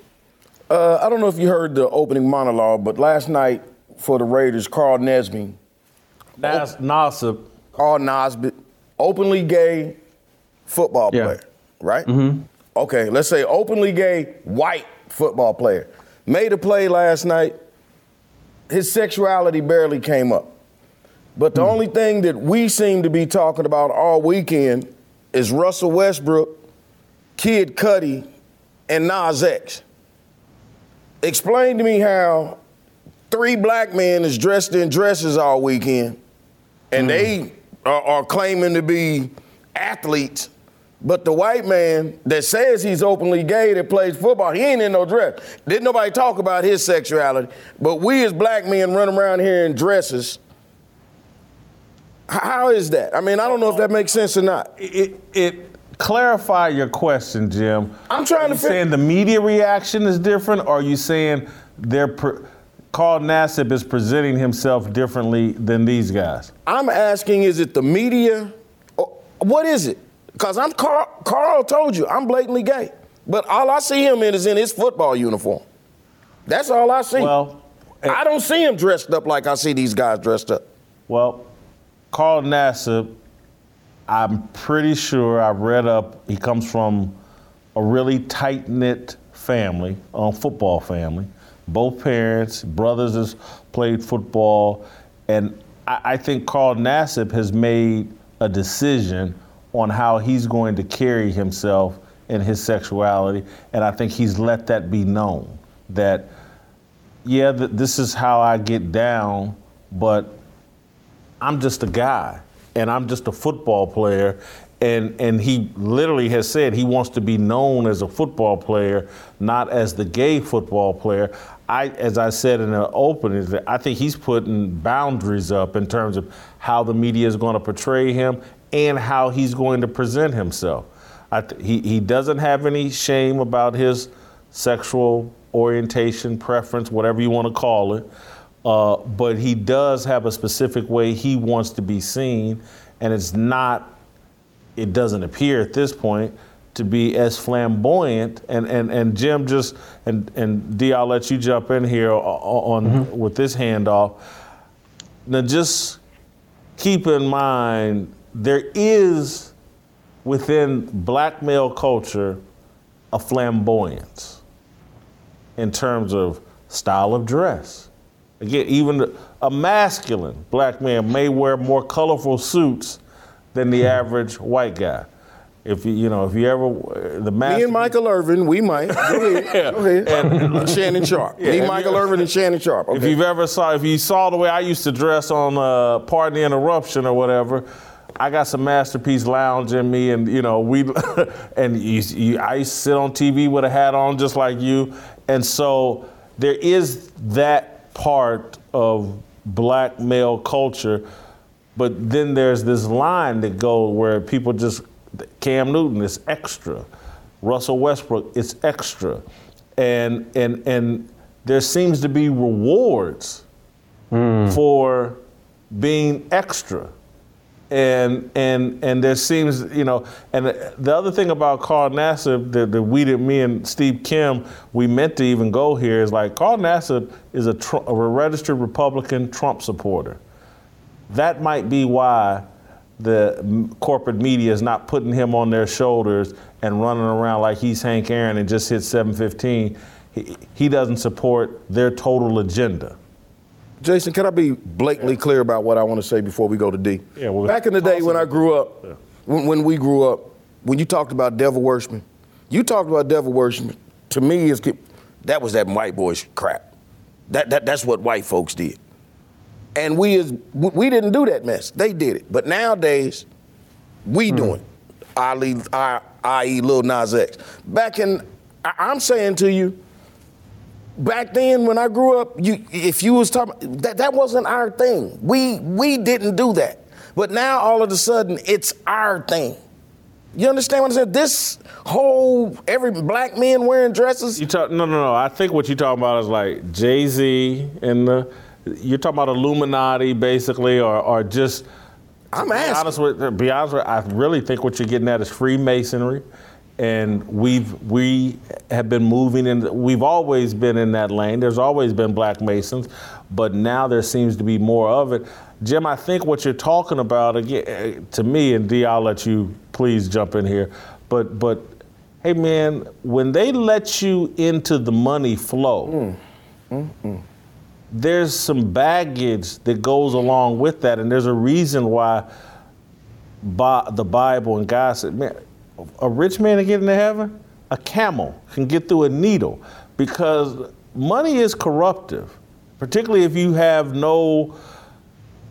I don't know if you heard the opening monologue, but last night for the Raiders, Carl Nassib, openly gay football player, right? Mm-hmm. Okay, let's say openly gay white football player. Made a play last night. His sexuality barely came up. But the only thing that we seem to be talking about all weekend is Russell Westbrook, Kid Cudi, and Nas X. Explain to me how three black men is dressed in dresses all weekend, and they are claiming to be athletes, but the white man that says he's openly gay that plays football, he ain't in no dress. Didn't nobody talk about his sexuality, but we as black men run around here in dresses. How is that? I mean, I don't know if that makes sense or not. Clarify your question, Jim. I'm trying to saying the media reaction is different, or are you saying they're Carl Nassib is presenting himself differently than these guys? I'm asking, is it the media? What is it? Because I'm Carl told you, I'm blatantly gay. But all I see him in is in his football uniform. That's all I see. Well, I don't see him dressed up like I see these guys dressed up. Well, Carl Nassib, I'm pretty sure I read up, he comes from a really tight-knit family, football family. Both parents, brothers has played football, and I think Carl Nassib has made a decision on how he's going to carry himself in his sexuality, and I think he's let that be known, that, yeah, this is how I get down, but I'm just a guy. And I'm just a football player, and he literally has said he wants to be known as a football player, not as the gay football player. As I said in the opening, I think he's putting boundaries up in terms of how the media is going to portray him and how he's going to present himself. He doesn't have any shame about his sexual orientation, preference, whatever you want to call it. But he does have a specific way he wants to be seen, and it doesn't appear at this point to be as flamboyant. And Jim just, and D, I'll let you jump in here on with this handoff. Now just keep in mind, there is within black male culture a flamboyance in terms of style of dress. Again, even a masculine black man may wear more colorful suits than the average white guy. Me and Michael Irvin, we might. Go ahead. And Shannon Sharp. Yeah. Irvin and Shannon Sharp. Okay. If you saw the way I used to dress on Pardon the Interruption or whatever, I got some Masterpiece Lounge in me, and I used to sit on TV with a hat on just like you, and so there is that part of black male culture, but then there's this line that goes where people just, Cam Newton is extra, Russell Westbrook is extra, and there seems to be rewards for being extra, and there seems, and the other thing about Carl Nassib that me and Steve Kim, we meant to even go here, is like Carl Nassib is a registered Republican Trump supporter. That might be why the corporate media is not putting him on their shoulders and running around like he's Hank Aaron and just hit 715. He doesn't support their total agenda. Jason, can I be blatantly clear about what I want to say before we go to D? Yeah, well, back in the day when I grew up, when we grew up, when you talked about devil worshiping, to me, that was that white boy's crap. That's what white folks did. And we didn't do that mess. They did it. But nowadays, we doing it, i.e. Lil Nas X. I'm saying to you, back then, when I grew up, if you was talking, that wasn't our thing. We didn't do that. But now, all of a sudden, it's our thing. You understand what I'm saying? This whole, every black man wearing dresses. No. I think what you're talking about is like Jay-Z and you're talking about Illuminati, basically, or just. I'm asking. Be honest with you, I really think what you're getting at is Freemasonry. And we have been moving in. We've always been in that lane. There's always been black Masons, but now there seems to be more of it. Jim, I think what you're talking about again, to me, and D, I'll let you please jump in here. But hey man, when they let you into the money flow, there's some baggage that goes along with that, and there's a reason why the Bible and God said, man. A rich man to get into heaven, a camel can get through a needle, because money is corruptive, particularly if you have no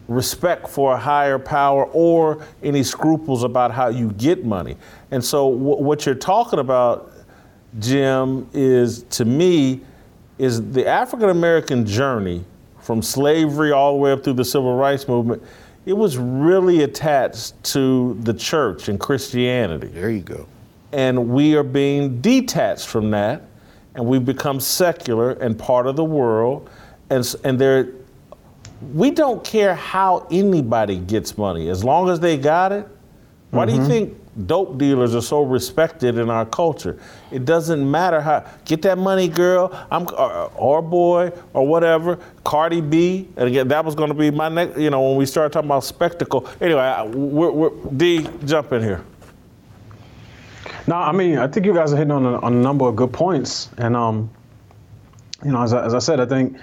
respect for a higher power or any scruples about how you get money. And so what you're talking about, Jim, is, to me, is the African-American journey from slavery all the way up through the Civil Rights Movement. It was really attached to the church and Christianity. There you go. And we are being detached from that, and we've become secular and part of the world. And there, we don't care how anybody gets money, as long as they got it. Why do you think dope dealers are so respected in our culture? It doesn't matter how, get that money, girl, or boy, or whatever. Cardi B, and again, that was going to be my next, when we started talking about spectacle. Anyway, D, jump in here. No, I mean, I think you guys are hitting on a number of good points. And, as I said, I think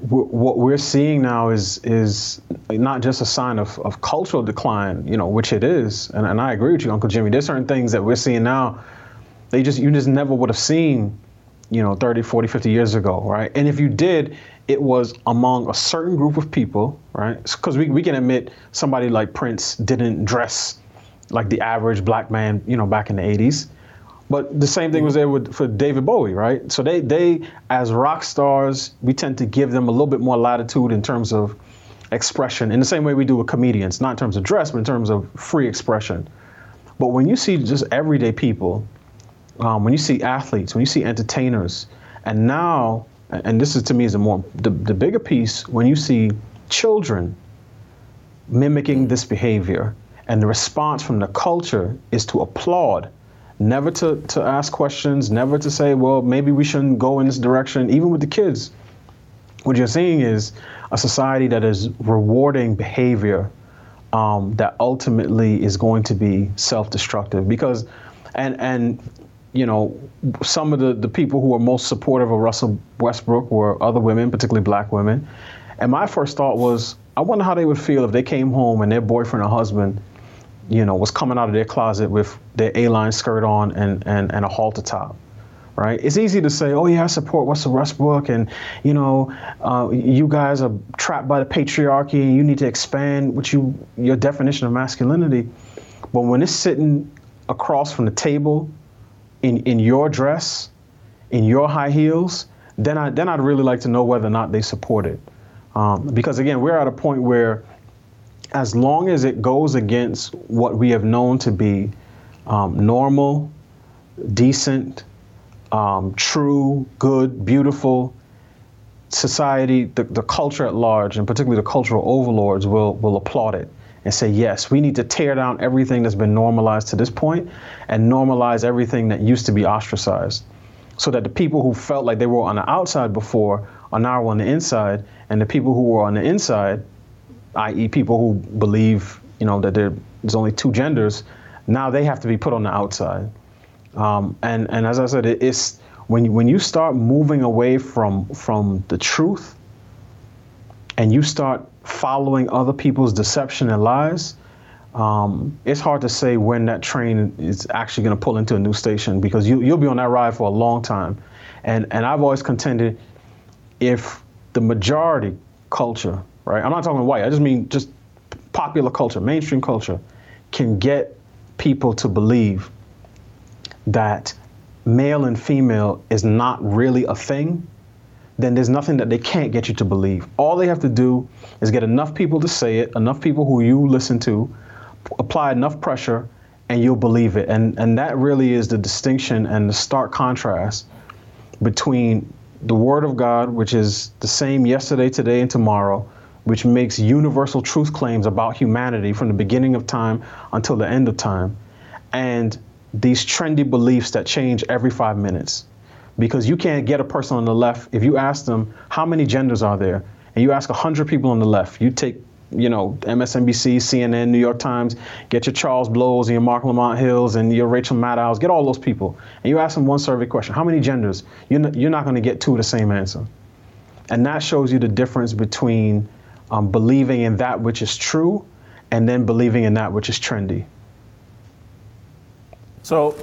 what we're seeing now is not just a sign of cultural decline, which it is. And I agree with you, Uncle Jimmy. There's certain things that we're seeing now you just never would have seen, 30, 40, 50 years ago, right? And if you did, it was among a certain group of people, right? Because we can admit somebody like Prince didn't dress like the average black man, back in the 80s. But the same thing was there for David Bowie, right? So they, as rock stars, we tend to give them a little bit more latitude in terms of expression, in the same way we do with comedians, not in terms of dress, but in terms of free expression. But when you see just everyday people, when you see athletes, when you see entertainers, and now, and this is to me is the bigger piece, when you see children mimicking this behavior, and the response from the culture is to applaud, never to ask questions, never to say, well, maybe we shouldn't go in this direction, even with the kids. What you're seeing is a society that is rewarding behavior that ultimately is going to be self-destructive. Because, some of the people who were most supportive of Russell Westbrook were other women, particularly black women. And my first thought was, I wonder how they would feel if they came home and their boyfriend or husband was coming out of their closet with their A-line skirt on and a halter top, right? It's easy to say, oh yeah, I support Russell Westbrook and, you guys are trapped by the patriarchy and you need to expand your definition of masculinity. But when it's sitting across from the table in your dress, in your high heels, then I'd really like to know whether or not they support it. Because again, we're at a point where as long as it goes against what we have known to be normal, decent, true, good, beautiful, society, the culture at large, and particularly the cultural overlords will applaud it and say, yes, we need to tear down everything that's been normalized to this point and normalize everything that used to be ostracized, so that the people who felt like they were on the outside before are now on the inside, and the people who were on the inside, i.e. people who believe, that there's only two genders, now they have to be put on the outside. And as I said, it's when you start moving away from the truth and you start following other people's deception and lies, it's hard to say when that train is actually going to pull into a new station, because you'll be on that ride for a long time. And I've always contended, if the majority culture, right? I'm not talking white, I just mean just popular culture, mainstream culture, can get people to believe that male and female is not really a thing, then there's nothing that they can't get you to believe. All they have to do is get enough people to say it, enough people who you listen to, apply enough pressure, and you'll believe it. And that really is the distinction and the stark contrast between the Word of God, which is the same yesterday, today, and tomorrow, which makes universal truth claims about humanity from the beginning of time until the end of time, and these trendy beliefs that change every 5 minutes. Because you can't get a person on the left, if you ask them how many genders are there, and you ask 100 people on the left, you take, MSNBC, CNN, New York Times, get your Charles Blowes and your Mark Lamont Hills and your Rachel Maddow's, get all those people, and you ask them one survey question, how many genders? You're not going to get two of the same answer. And that shows you the difference between believing in that which is true and then believing in that which is trendy. So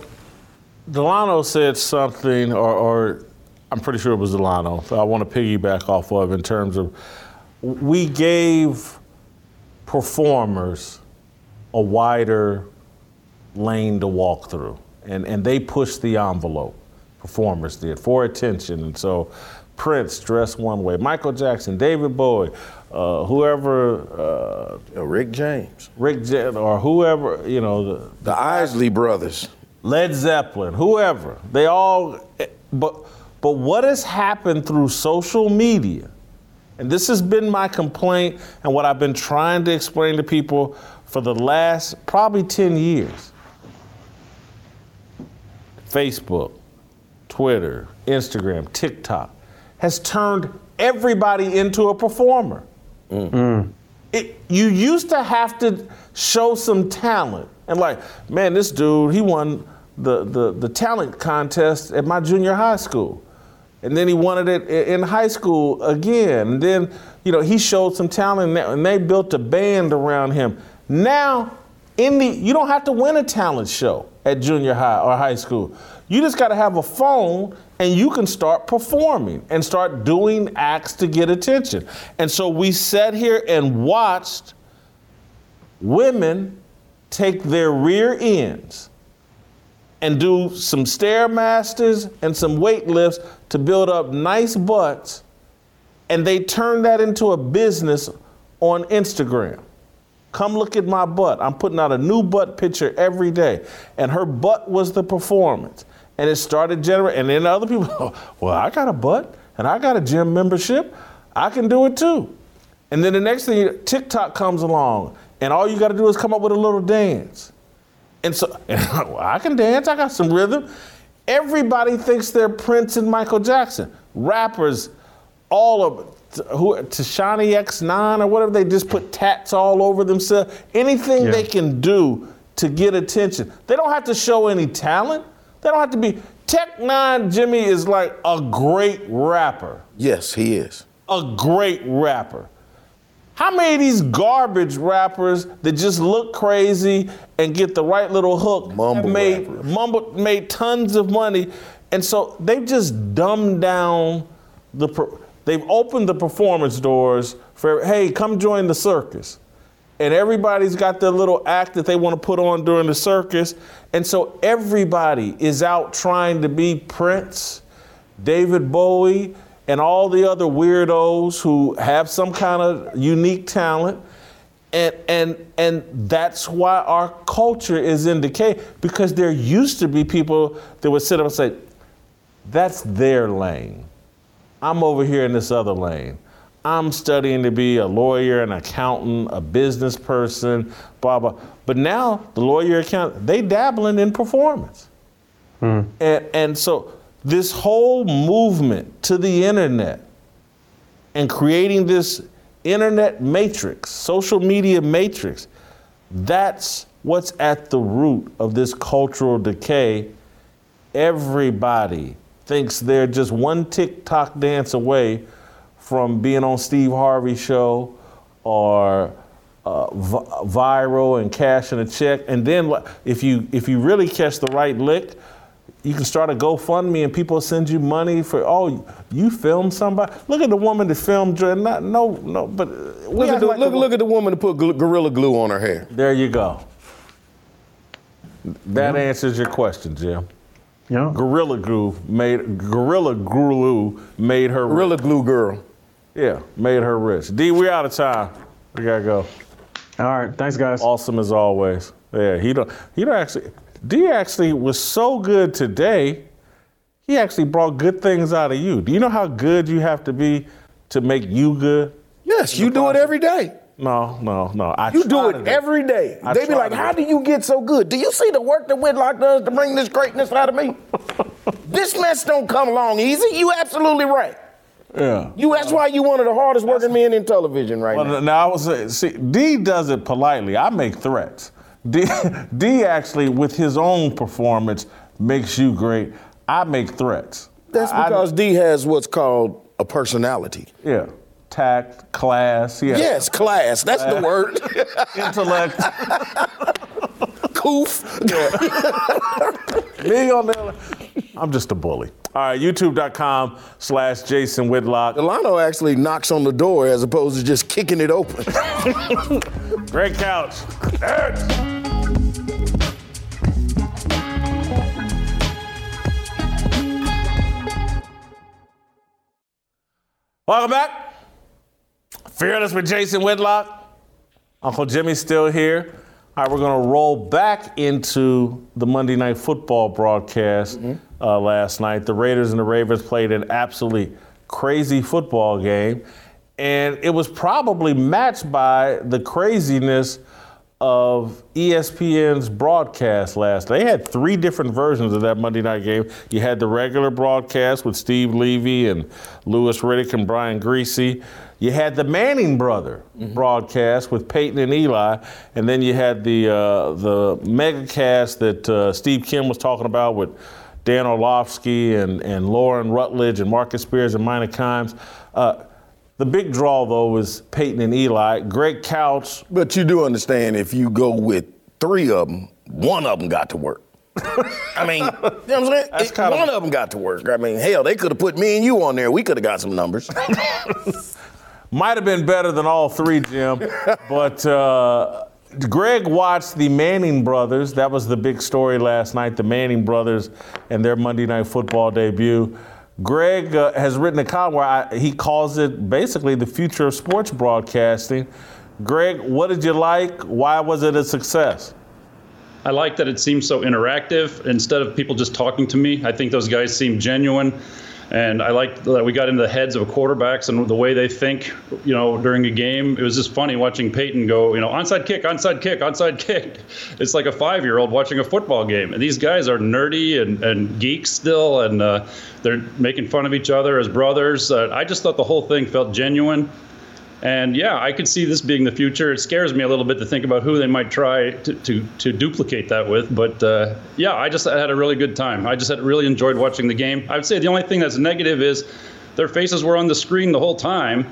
Delano said something, or I'm pretty sure it was Delano, so I want to piggyback off of in terms of we gave performers a wider lane to walk through, and they pushed the envelope, performers did, for attention. And so Prince dressed one way, Michael Jackson, David Bowie, whoever. Rick James, or whoever, you know. The Isley Brothers. Led Zeppelin, whoever. They all, but what has happened through social media, and this has been my complaint and what I've been trying to explain to people for the last probably 10 years. Facebook, Twitter, Instagram, TikTok has turned everybody into a performer. Mm. You used to have to show some talent. And like, man, this dude, he won the talent contest at my junior high school. And then he won it in high school again. And then, you know, he showed some talent and they built a band around him. Now, you don't have to win a talent show at junior high or high school. You just got to have a phone and you can start performing and start doing acts to get attention. And so we sat here and watched women take their rear ends and do some Stairmasters and some weight lifts to build up nice butts, and they turn that into a business on Instagram. Come look at my butt. I'm putting out a new butt picture every day. And her butt was the performance. And it started generating. And then other people, well, I got a butt and I got a gym membership. I can do it too. And then the next thing, TikTok comes along and all you got to do is come up with a little dance. And so, well, I can dance. I got some rhythm. Everybody thinks they're Prince and Michael Jackson. Rappers, all of it. Who Tashani X9 or whatever, they just put tats all over themselves. Anything they can do to get attention. They don't have to show any talent. They don't have to be. Tech9 Jimmy is like a great rapper. Yes, he is. A great rapper. How many of these garbage rappers that just look crazy and get the right little hook made tons of money? And so they've just dumbed down They've opened the performance doors for, hey, come join the circus. And everybody's got their little act that they want to put on during the circus. And so everybody is out trying to be Prince, David Bowie, and all the other weirdos who have some kind of unique talent. And that's why our culture is in decay, because there used to be people that would sit up and say, that's their lane. I'm over here in this other lane. I'm studying to be a lawyer, an accountant, a business person, blah, blah. But now the lawyer, accountant, they dabbling in performance. Mm. And so this whole movement to the internet and creating this internet matrix, social media matrix, that's what's at the root of this cultural decay. Everybody thinks they're just one TikTok dance away from being on Steve Harvey's show or viral and cashing a check. And then if you really catch the right lick, you can start a GoFundMe and people send you money for, oh, you filmed somebody. Look at the woman that filmed, but... Look at the woman that put Gorilla Glue on her hair. There you go. That answers your question, Jim. Yeah. Gorilla Glue made her rich. Gorilla Glue girl. Yeah, made her rich. D, we out of time. We gotta go. All right, thanks guys. Awesome as always. Yeah, D actually was so good today, he actually brought good things out of you. Do you know how good you have to be to make you good? Yes, you do it every day. No. You do it every day. They be like, how do you get so good? Do you see the work that Whitlock does to bring this greatness out of me? This mess don't come along easy. You absolutely right. Yeah. That's why you one of the hardest working men in television right now. Now, I was saying, D does it politely. I make threats. D actually, with his own performance, makes you great. I make threats. That's because D has what's called a personality. Yeah. Tact, class. Yeah. Yes, class. That's the word. Intellect. Coof. Yeah. Me on the I'm just a bully. All right, youtube.com/Jason Whitlock. Delano actually knocks on the door as opposed to just kicking it open. Greg Couch. Welcome back. Fearless with Jason Whitlock. Uncle Jimmy's still here. All right, we're going to roll back into the Monday Night Football broadcast last night. The Raiders and the Ravens played an absolutely crazy football game, and it was probably matched by the craziness of ESPN's broadcast last night. They had three different versions of that Monday night game. You had the regular broadcast with Steve Levy and Louis Riddick and Brian Griese. You had the Manning brother broadcast with Peyton and Eli, and then you had the Megacast that Steve Kim was talking about with Dan Orlovsky and Laura Rutledge and Marcus Spears and Mina Kimes. The big draw, though, was Peyton and Eli. Greg Couch. But you do understand if you go with three of them, one of them got to work. I mean, you know what I'm saying? One of them got to work. I mean, hell, they could have put me and you on there. We could have got some numbers. Might have been better than all three, Jim. But Greg watched the Manning brothers. That was the big story last night, the Manning brothers and their Monday Night Football debut. Greg has written a column where he calls it basically the future of sports broadcasting. Greg, what did you like? Why was it a success? I like that it seems so interactive. Instead of people just talking to me, I think those guys seem genuine. And I liked that we got into the heads of quarterbacks and the way they think, you know, during a game. It was just funny watching Peyton go, you know, onside kick, onside kick, onside kick. It's like a 5-year-old watching a football game. And these guys are nerdy and geeks still, and they're making fun of each other as brothers. I just thought the whole thing felt genuine. And, yeah, I could see this being the future. It scares me a little bit to think about who they might try to duplicate that with. But, yeah, I had a really good time. I just really enjoyed watching the game. I would say the only thing that's negative is their faces were on the screen the whole time,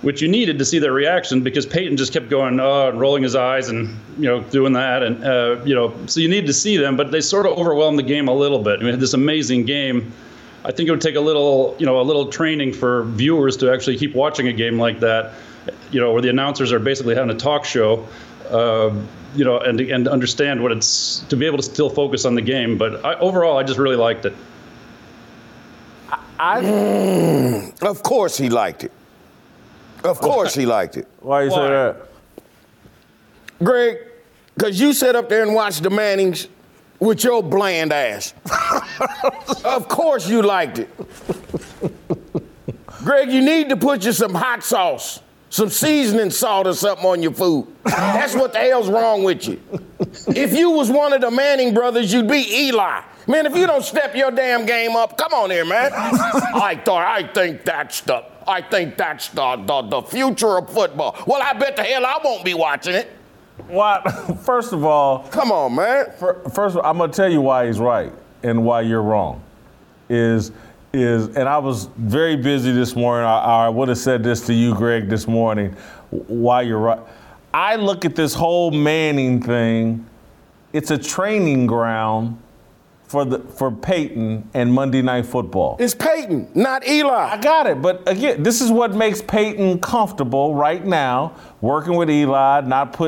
which you needed to see their reaction because Peyton just kept going, oh, and rolling his eyes and, you know, doing that. And, you know, so you need to see them. But they sort of overwhelmed the game a little bit. I mean, we had this amazing game. I think it would take a little training for viewers to actually keep watching a game like that, you know, where the announcers are basically having a talk show, you know, and understand what it's to be able to still focus on the game. But overall, I just really liked it. Of course he liked it. Of course he liked it. Why you say that? Greg, because you sat up there and watched the Mannings with your bland ass. Of course you liked it. Greg, you need to put you some hot sauce. Some seasoning salt or something on your food. That's what the hell's wrong with you. If you was one of the Manning brothers, you'd be Eli. Man, if you don't step your damn game up, come on here, man. I think that's the future of football. Well, I bet the hell I won't be watching it. Why? First of all, come on, man. First of all, I'm gonna tell you why he's right and why you're wrong. And I was very busy this morning. I would have said this to you, Greg, this morning, why you're right. I look at this whole Manning thing, it's a training ground for Peyton and Monday Night Football. It's Peyton, not Eli. I got it, but again, this is what makes Peyton comfortable right now, working with Eli, not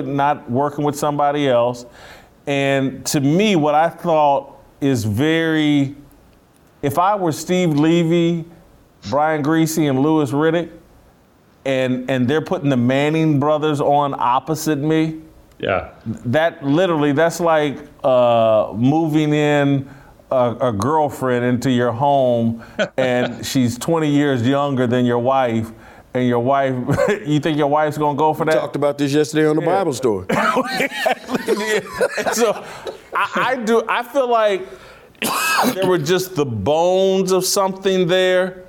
working with somebody else. And to me, what I thought is very... If I were Steve Levy, Brian Griese, and Louis Riddick, and they're putting the Manning brothers on opposite me, yeah, that's like moving in a girlfriend into your home, and she's 20 years younger than your wife, and your wife, you think your wife's gonna go for that? We talked about this yesterday on the Bible Story. So I feel like there were just the bones of something there.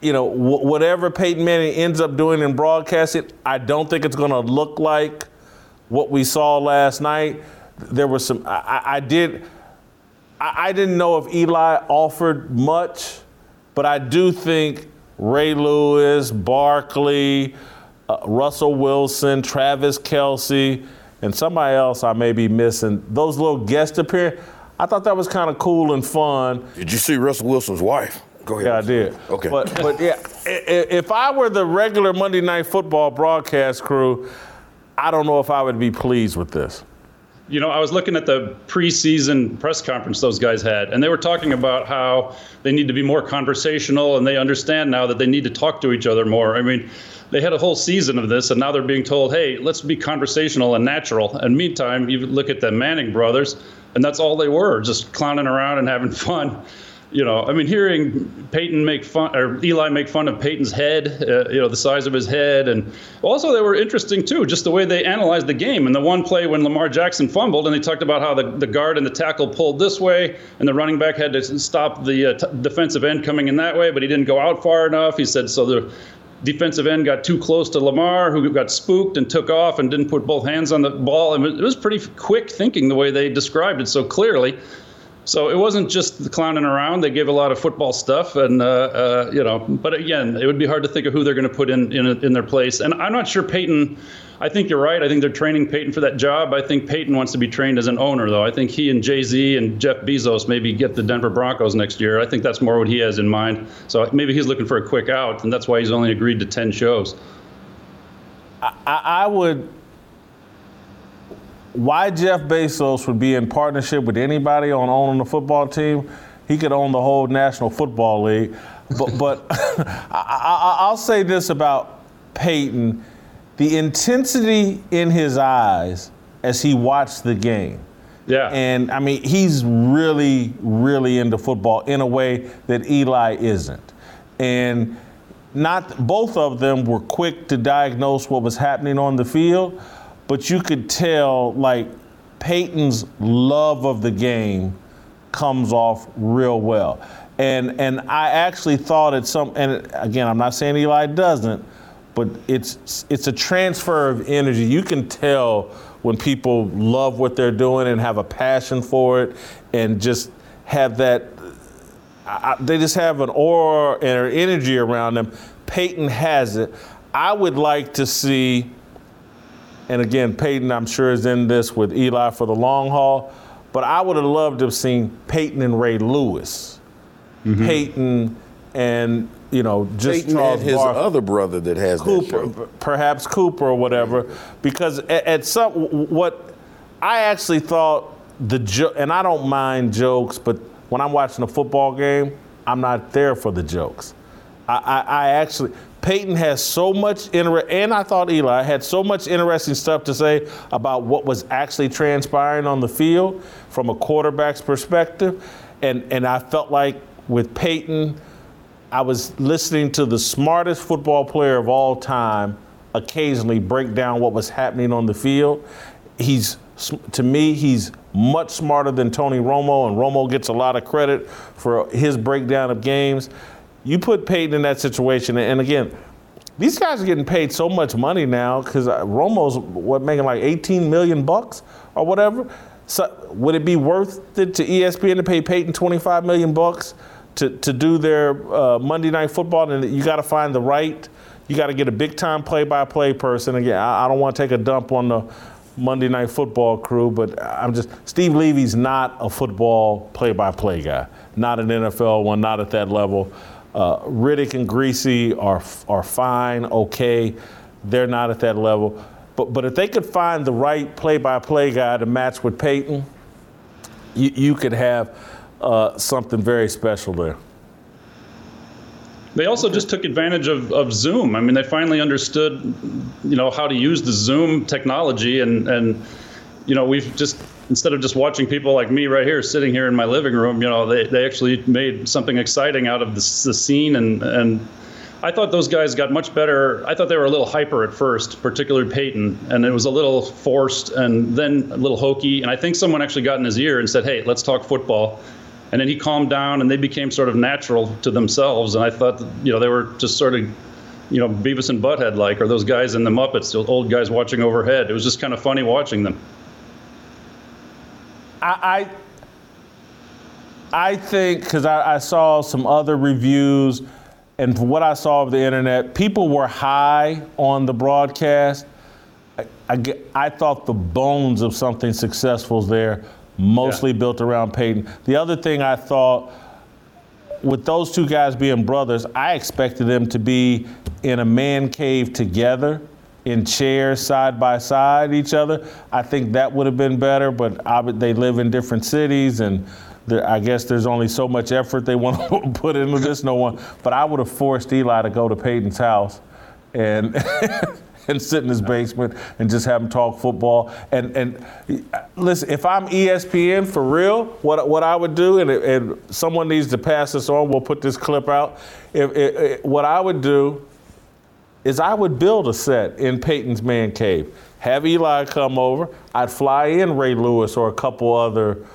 You know, whatever Peyton Manning ends up doing in broadcasting, I don't think it's going to look like what we saw last night. There was some. I didn't know if Eli offered much, but I do think Ray Lewis, Barkley, Russell Wilson, Travis Kelce, and somebody else I may be missing, those little guest appearances, I thought that was kind of cool and fun. Did you see Russell Wilson's wife? Go ahead. Yeah, I did. Okay. But yeah, if I were the regular Monday Night Football broadcast crew, I don't know if I would be pleased with this. You know, I was looking at the preseason press conference those guys had, and they were talking about how they need to be more conversational, and they understand now that they need to talk to each other more. I mean, they had a whole season of this, and now they're being told, hey, let's be conversational and natural. And meantime, you look at the Manning brothers, and that's all they were, just clowning around and having fun. You know, I mean, hearing Peyton make fun, or Eli make fun of Peyton's head, you know, the size of his head. And also they were interesting, too, just the way they analyzed the game. And the one play when Lamar Jackson fumbled, and they talked about how the guard and the tackle pulled this way, and the running back had to stop the defensive end coming in that way, but he didn't go out far enough. He said, so the defensive end got too close to Lamar, who got spooked and took off and didn't put both hands on the ball. And it was pretty quick thinking the way they described it so clearly. So it wasn't just the clowning around. They gave a lot of football stuff, and you know. But again, it would be hard to think of who they're going to put in their place. And I'm not sure Peyton. I think you're right. I think they're training Peyton for that job. I think Peyton wants to be trained as an owner, though. I think he and Jay-Z and Jeff Bezos maybe get the Denver Broncos next year. I think that's more what he has in mind. So maybe he's looking for a quick out, and that's why he's only agreed to 10 shows. I would. Why Jeff Bezos would be in partnership with anybody on owning the football team? He could own the whole National Football League. But I'll say this about Peyton. The intensity in his eyes as he watched the game. Yeah. And, I mean, he's really, really into football in a way that Eli isn't. And not both of them were quick to diagnose what was happening on the field. But you could tell, like, Peyton's love of the game comes off real well. And I actually thought it's some, and again, I'm not saying Eli doesn't, but it's a transfer of energy. You can tell when people love what they're doing and have a passion for it and just have that, they just have an aura and energy around them. Peyton has it. I would like to see, and again, Peyton, I'm sure, is in this with Eli for the long haul. But I would have loved to have seen Peyton and Ray Lewis. Mm-hmm. Peyton and, you know, just Peyton Charles and his other brother that has Cooper, that show. Perhaps Cooper or whatever. Because at some, what I actually thought, and I don't mind jokes, but when I'm watching a football game, I'm not there for the jokes. I actually, Peyton has so much and I thought Eli had so much interesting stuff to say about what was actually transpiring on the field from a quarterback's perspective. And I felt like with Peyton, I was listening to the smartest football player of all time occasionally break down what was happening on the field. To me, he's much smarter than Tony Romo, and Romo gets a lot of credit for his breakdown of games. You put Peyton in that situation, and again, these guys are getting paid so much money now because Romo's making like $18 million or whatever. So would it be worth it to ESPN to pay Peyton $25 million to do their Monday Night Football? And you got to find the right. You got to get a big time play-by-play person. Again, I don't want to take a dump on the Monday Night Football crew, but Steve Levy's not a football play-by-play guy, not an NFL one, not at that level. Riddick and Griese are fine, okay. They're not at that level. But if they could find the right play-by-play guy to match with Peyton, you could have something very special there. They also just took advantage of Zoom. I mean, they finally understood, you know, how to use the Zoom technology. And you know, we've just, instead of just watching people like me right here sitting here in my living room, you know, they actually made something exciting out of the scene. And I thought those guys got much better. I thought they were a little hyper at first, particularly Peyton. And it was a little forced and then a little hokey. And I think someone actually got in his ear and said, hey, let's talk football. And then he calmed down and they became sort of natural to themselves. And I thought, that, you know, they were just sort of, you know, Beavis and Butthead like, or those guys in the Muppets, the old guys watching overhead. It was just kind of funny watching them. I think, because I saw some other reviews, and from what I saw of the internet, people were high on the broadcast. I thought the bones of something successful was there, mostly built around Peyton. The other thing I thought, with those two guys being brothers, I expected them to be in a man cave together, in chairs side by side each other. I think that would have been better, but they live in different cities, and I guess there's only so much effort they want to put into this. No one, but I would have forced Eli to go to Peyton's house and and sit in his basement and just have him talk football. And listen, if I'm ESPN for real, what I would do, and someone needs to pass this on, we'll put this clip out. What I would do is I would build a set in Peyton's man cave, have Eli come over. I'd fly in Ray Lewis or a couple other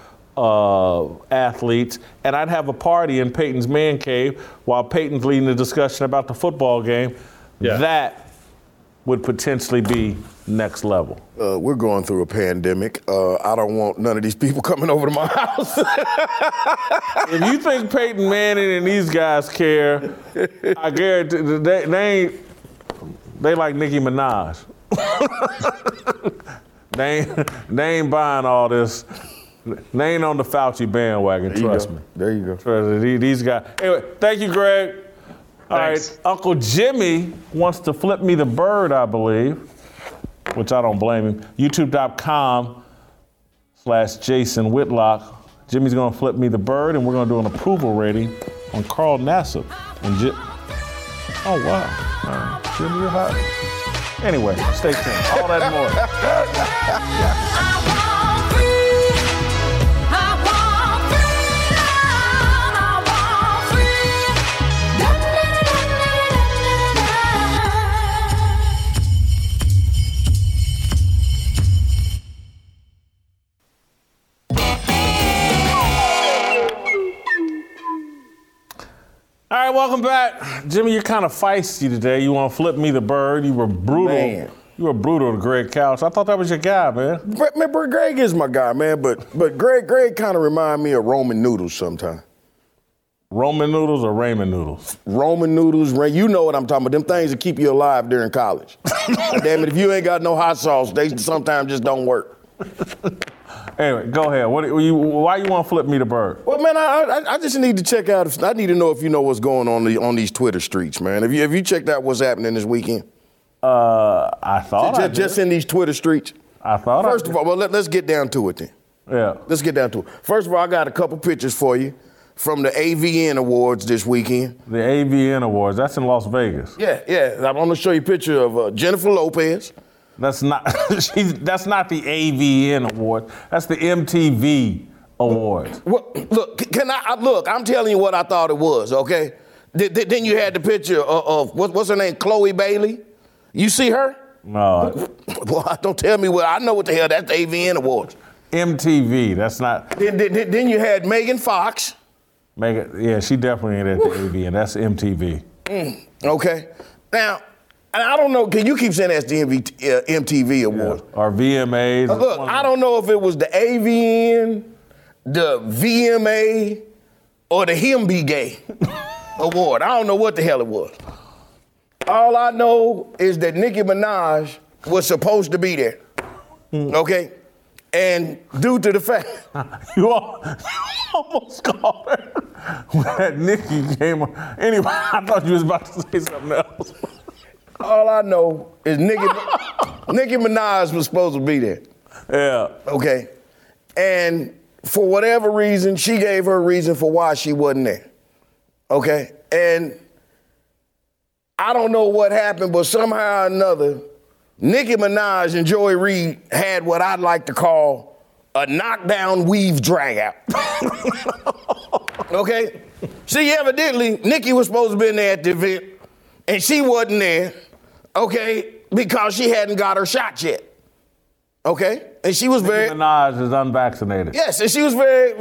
athletes, and I'd have a party in Peyton's man cave while Peyton's leading the discussion about the football game. Yeah. That would potentially be next level. We're going through a pandemic. I don't want none of these people coming over to my house. If you think Peyton Manning and these guys care, I guarantee they like Nicki Minaj. They ain't buying all this. They ain't on the Fauci bandwagon, trust me. There you go. Trust me. These guys. Anyway, thank you, Greg. All right, Uncle Jimmy wants to flip me the bird, I believe, which I don't blame him. YouTube.com/Jason Whitlock. Jimmy's going to flip me the bird, and we're going to do an approval rating on Carl Nassib. Oh, wow. All right. Jimmy, you're hot. Anyway, stay tuned. All that more. Yeah. All right, welcome back. Jimmy, you're kind of feisty today. You want to flip me the bird. You were brutal. Man. You were brutal to Greg Couch. I thought that was your guy, man. But Greg is my guy, man. But Greg kind of remind me of Roman noodles sometimes. Roman noodles or ramen noodles? Roman noodles. You know what I'm talking about. Them things that keep you alive during college. Damn it, if you ain't got no hot sauce, they sometimes just don't work. Anyway, go ahead. Why you want to flip me the bird? Well, man, I just need to check out. I need to know if you know what's going on these Twitter streets, man. Have you checked out what's happening this weekend? I thought I did. Just in these Twitter streets? I thought I did. First of all, well, let's get down to it then. Yeah. Let's get down to it. First of all, I got a couple pictures for you from the AVN Awards this weekend. The AVN Awards. That's in Las Vegas. Yeah. I'm going to show you a picture of Jennifer Lopez. That's not the AVN award. That's the MTV award. Well, look, I'm telling you what I thought it was, okay? Then you had the picture of what's her name, Chloe Bailey. You see her? No. Well, don't tell me what. I know what the hell. That's the AVN awards. MTV. That's not. Then you had Megan Fox. Megan, yeah, she definitely ain't at the AVN. That's MTV. Okay. Now. And I don't know, you keep saying that's the MTV Awards. Yeah. Or VMAs. Look, I don't know if it was the AVN, the VMA, or the Him Be Gay Award. I don't know what the hell it was. All I know is that Nicki Minaj was supposed to be there. Okay? And due to the fact... You almost called her when that Nicki came on. Anyway, I thought you was about to say something else. All I know is Nicki Minaj was supposed to be there. Yeah. Okay. And for whatever reason, she gave her reason for why she wasn't there. Okay. And I don't know what happened, but somehow or another, Nicki Minaj and Joy Reid had what I'd like to call a knockdown weave drag out. Okay. See, evidently, Nicki was supposed to be there at the event, and she wasn't there. Okay, because she hadn't got her shot yet. Okay, and she was very. Nicki Minaj is unvaccinated. Yes, and she was very,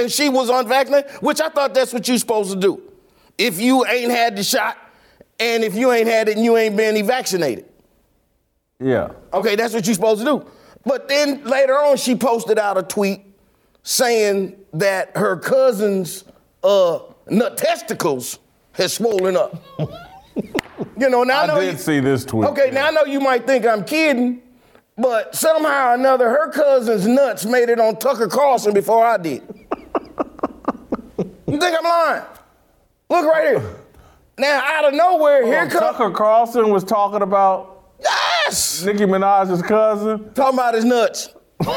and she was unvaccinated, which I thought that's what you're supposed to do. If you ain't had the shot, and if you ain't had it, and you ain't been vaccinated. Yeah. Okay, that's what you're supposed to do. But then later on, she posted out a tweet saying that her cousin's nut testicles has swollen up. You know, now I did see this tweet. Okay, now I know you might think I'm kidding, But somehow or another, her cousin's nuts made it on Tucker Carlson before I did. You think I'm lying? Look right here. Now, out of nowhere, Tucker Carlson was talking about Nicki Minaj's cousin? Talking about his nuts.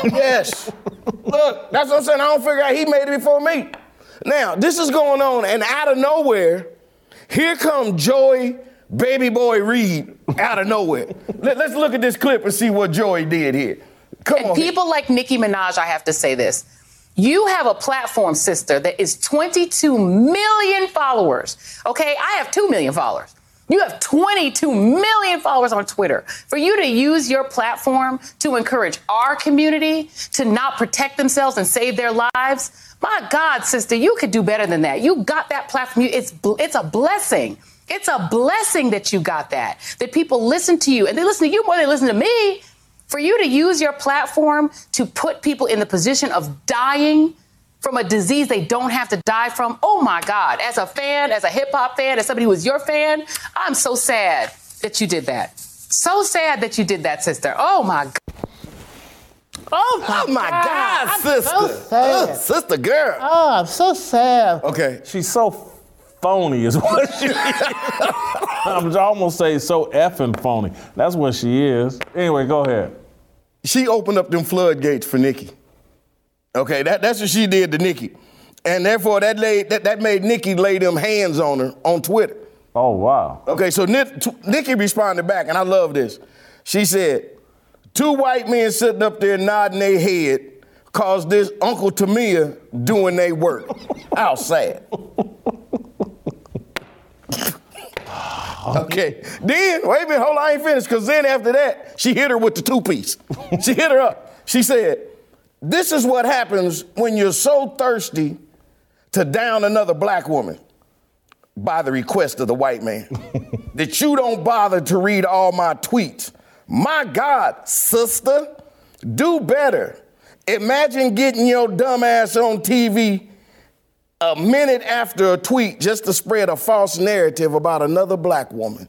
Yes. Look, that's what I'm saying. I don't figure out he made it before me. Now, this is going on, and out of nowhere, here come Joey Baby Boy Reed out of nowhere. Let's look at this clip and see what Joey did here. Come on. People like Nicki Minaj, I have to say this. You have a platform, sister, that is 22 million followers, okay? I have 2 million followers. You have 22 million followers on Twitter. For you to use your platform to encourage our community to not protect themselves and save their lives, my God, sister, you could do better than that. You got that platform. It's a blessing. It's a blessing that you got that people listen to you, and they listen to you more than they listen to me. For you to use your platform to put people in the position of dying from a disease they don't have to die from, oh my God, as a fan, as a hip-hop fan, as somebody who was your fan, I'm so sad that you did that. So sad that you did that, sister. Oh my God. Oh my God, sister. I'm so sad. Sister girl. Oh, I'm so sad. Okay. She's so phony is what she is. I would almost say so effing phony. That's what she is. Anyway, go ahead. She opened up them floodgates for Nikki. Okay, that's what she did to Nikki. And therefore, that made Nikki lay them hands on her on Twitter. Oh, wow. Okay, so Nikki responded back, and I love this. She said, 2 white men sitting up there nodding their head cause this Uncle Tamia doing their work. How sad. Okay. Then, wait a minute, hold on, I ain't finished, because then after that, she hit her with the two-piece. She hit her up. She said, this is what happens when you're so thirsty to down another black woman by the request of the white man that you don't bother to read all my tweets. My God, sister, do better. Imagine getting your dumb ass on TV a minute after a tweet just to spread a false narrative about another black woman.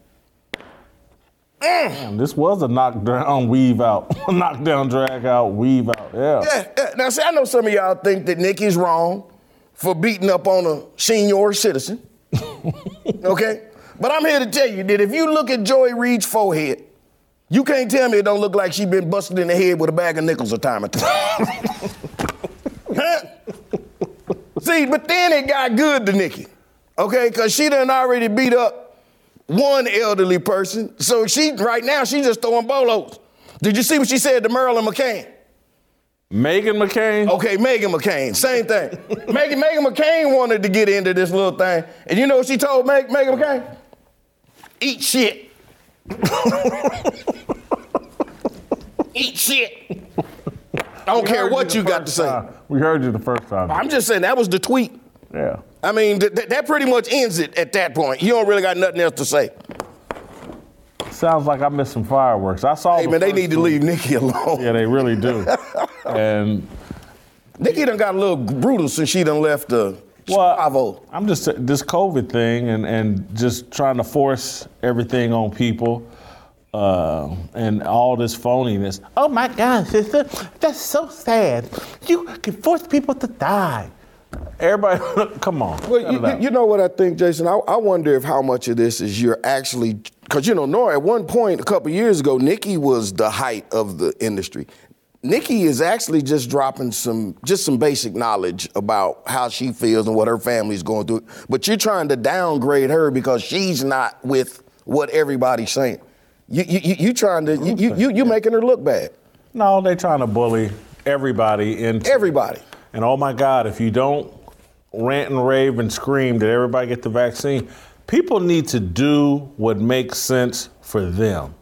Damn, this was a knockdown, weave out. Knockdown, drag out, weave out. Yeah. Now, see, I know some of y'all think that Nikki's wrong for beating up on a senior citizen. Okay? But I'm here to tell you that if you look at Joy Reid's forehead, you can't tell me it don't look like she been busted in the head with a bag of nickels a time or two. See, but then it got good to Nikki, okay? Because she done already beat up one elderly person. So she, right now, she's just throwing bolos. Did you see what she said to Marilyn McCain? Meghan McCain? Okay, Meghan McCain, same thing. Meghan McCain wanted to get into this little thing. And you know what she told Meghan McCain? Eat shit. Eat shit. I don't care what you got to say. We heard you the first time. I'm just saying that was the tweet. Yeah. I mean, that pretty much ends it at that point. You don't really got nothing else to say. Sounds like I missed some fireworks. I saw. Hey, man, they need to leave Nikki alone. Yeah, they really do. And Nikki done got a little brutal since she done left the Bravo. I'm just this COVID thing and just trying to force everything on people. And all this phoniness. Oh my God, sister, that's so sad. You can force people to die. Everybody, come on. Well, you know what I think, Jason? I wonder if how much of this is you're actually, because you know, Nora, at one point a couple years ago, Nikki was the height of the industry. Nikki is actually just dropping some basic knowledge about how she feels and what her family's going through. But you're trying to downgrade her because she's not with what everybody's saying. You trying to you making her look bad. No, they trying to bully everybody into everybody. And oh my God, if you don't rant and rave and scream that everybody get the vaccine, people need to do what makes sense for them.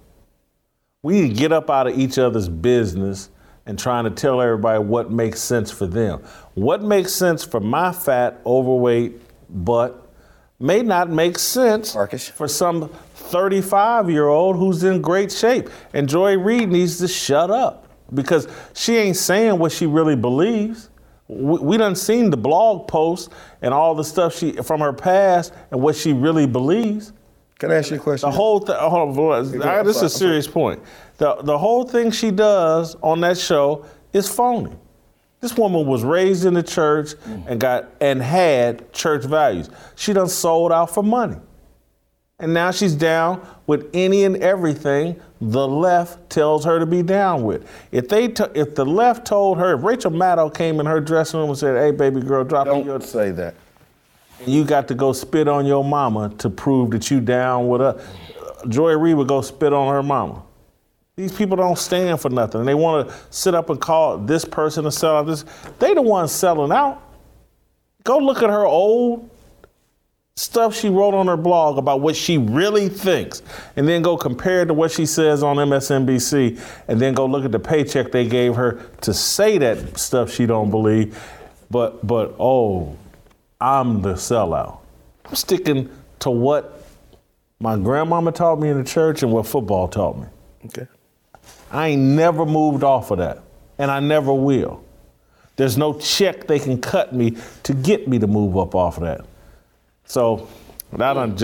We need to get up out of each other's business and trying to tell everybody what makes sense for them. What makes sense for my fat, overweight butt may not make sense, Marcus, for some 35-year-old who's in great shape. And Joy Reid needs to shut up because she ain't saying what she really believes. We done seen the blog posts and all the stuff from her past and what she really believes. Can I ask you a question? The whole thing, hold on, this is a serious point. The whole thing she does on that show is phony. This woman was raised in the church and had church values. She done sold out for money. And now she's down with any and everything the left tells her to be down with. If the left told her, if Rachel Maddow came in her dressing room and said, hey, baby girl, don't say that. You got to go spit on your mama to prove that you down with her. Joy Reid would go spit on her mama. These people don't stand for nothing. They want to sit up and call this person to sell out this. They the ones selling out. Go look at her old stuff she wrote on her blog about what she really thinks, and then go compare it to what she says on MSNBC, and then go look at the paycheck they gave her to say that stuff she don't believe. But oh, I'm the sellout. I'm sticking to what my grandmama taught me in the church and what football taught me. Okay. I ain't never moved off of that, and I never will. There's no check they can cut me to get me to move up off of that. So, this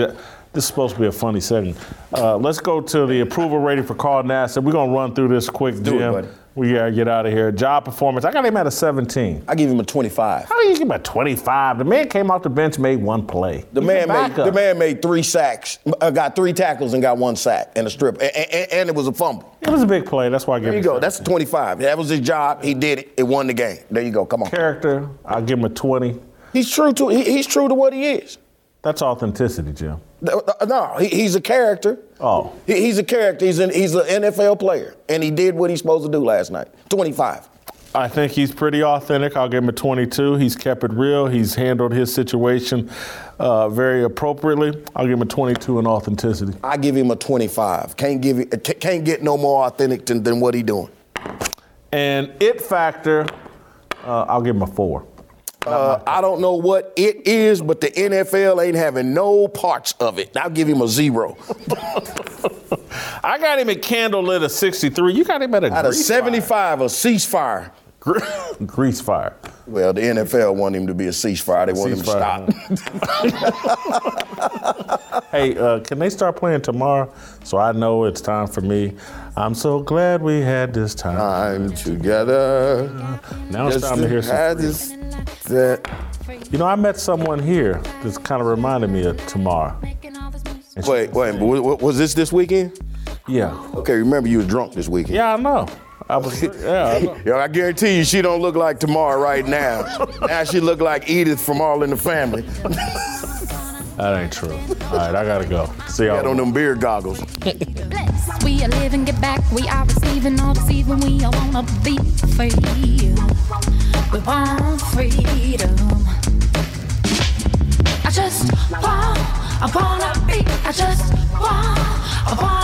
is supposed to be a funny segment. Let's go to the approval rating for Carl Nassib. We're going to run through this quick, Jim. We got to get out of here. Job performance, I got him at a 17. I give him a 25. How do you give him a 25? The man came off the bench, made one play. The man made three sacks, got three tackles and got one sack and a strip, and it was a fumble. It was a big play. That's why I gave him a 17. That's 25. That was his job. He did it. It won the game. There you go. Come on. Character, I give him a 20. He's true to what he is. That's authenticity, Jim. No, he's a character. Oh. He's a character. He's an NFL player, and he did what he's supposed to do last night. 25. I think he's pretty authentic. I'll give him a 22. He's kept it real. He's handled his situation very appropriately. I'll give him a 22 in authenticity. I give him a 25. Can't get no more authentic than what he's doing. And it factor, I'll give him a 4. I don't know what it is, but the NFL ain't having no parts of it. I'll give him a 0. I got him at candlelit a 63. You got him at a 75, a ceasefire. Grease fire. Well, the NFL wanted him to be a ceasefire. They wanted him to stop. Hey, can they start playing tomorrow? So I know it's time for me. I'm so glad we had this time together. Now it's time to hear some. You know, I met someone here that's kind of reminded me of tomorrow. Wait, was this weekend? Yeah. Okay, remember you was drunk this weekend. Yeah, I know. I guarantee you she don't look like Tamar right now. Now she look like Edith from All in the Family. That ain't true. All right, I gotta go. See y'all. Get on them beer goggles. We are living, get back. We are receiving, all deceiving. We all wanna be free. We want freedom. I just want, I wanna be. I just want, I wanna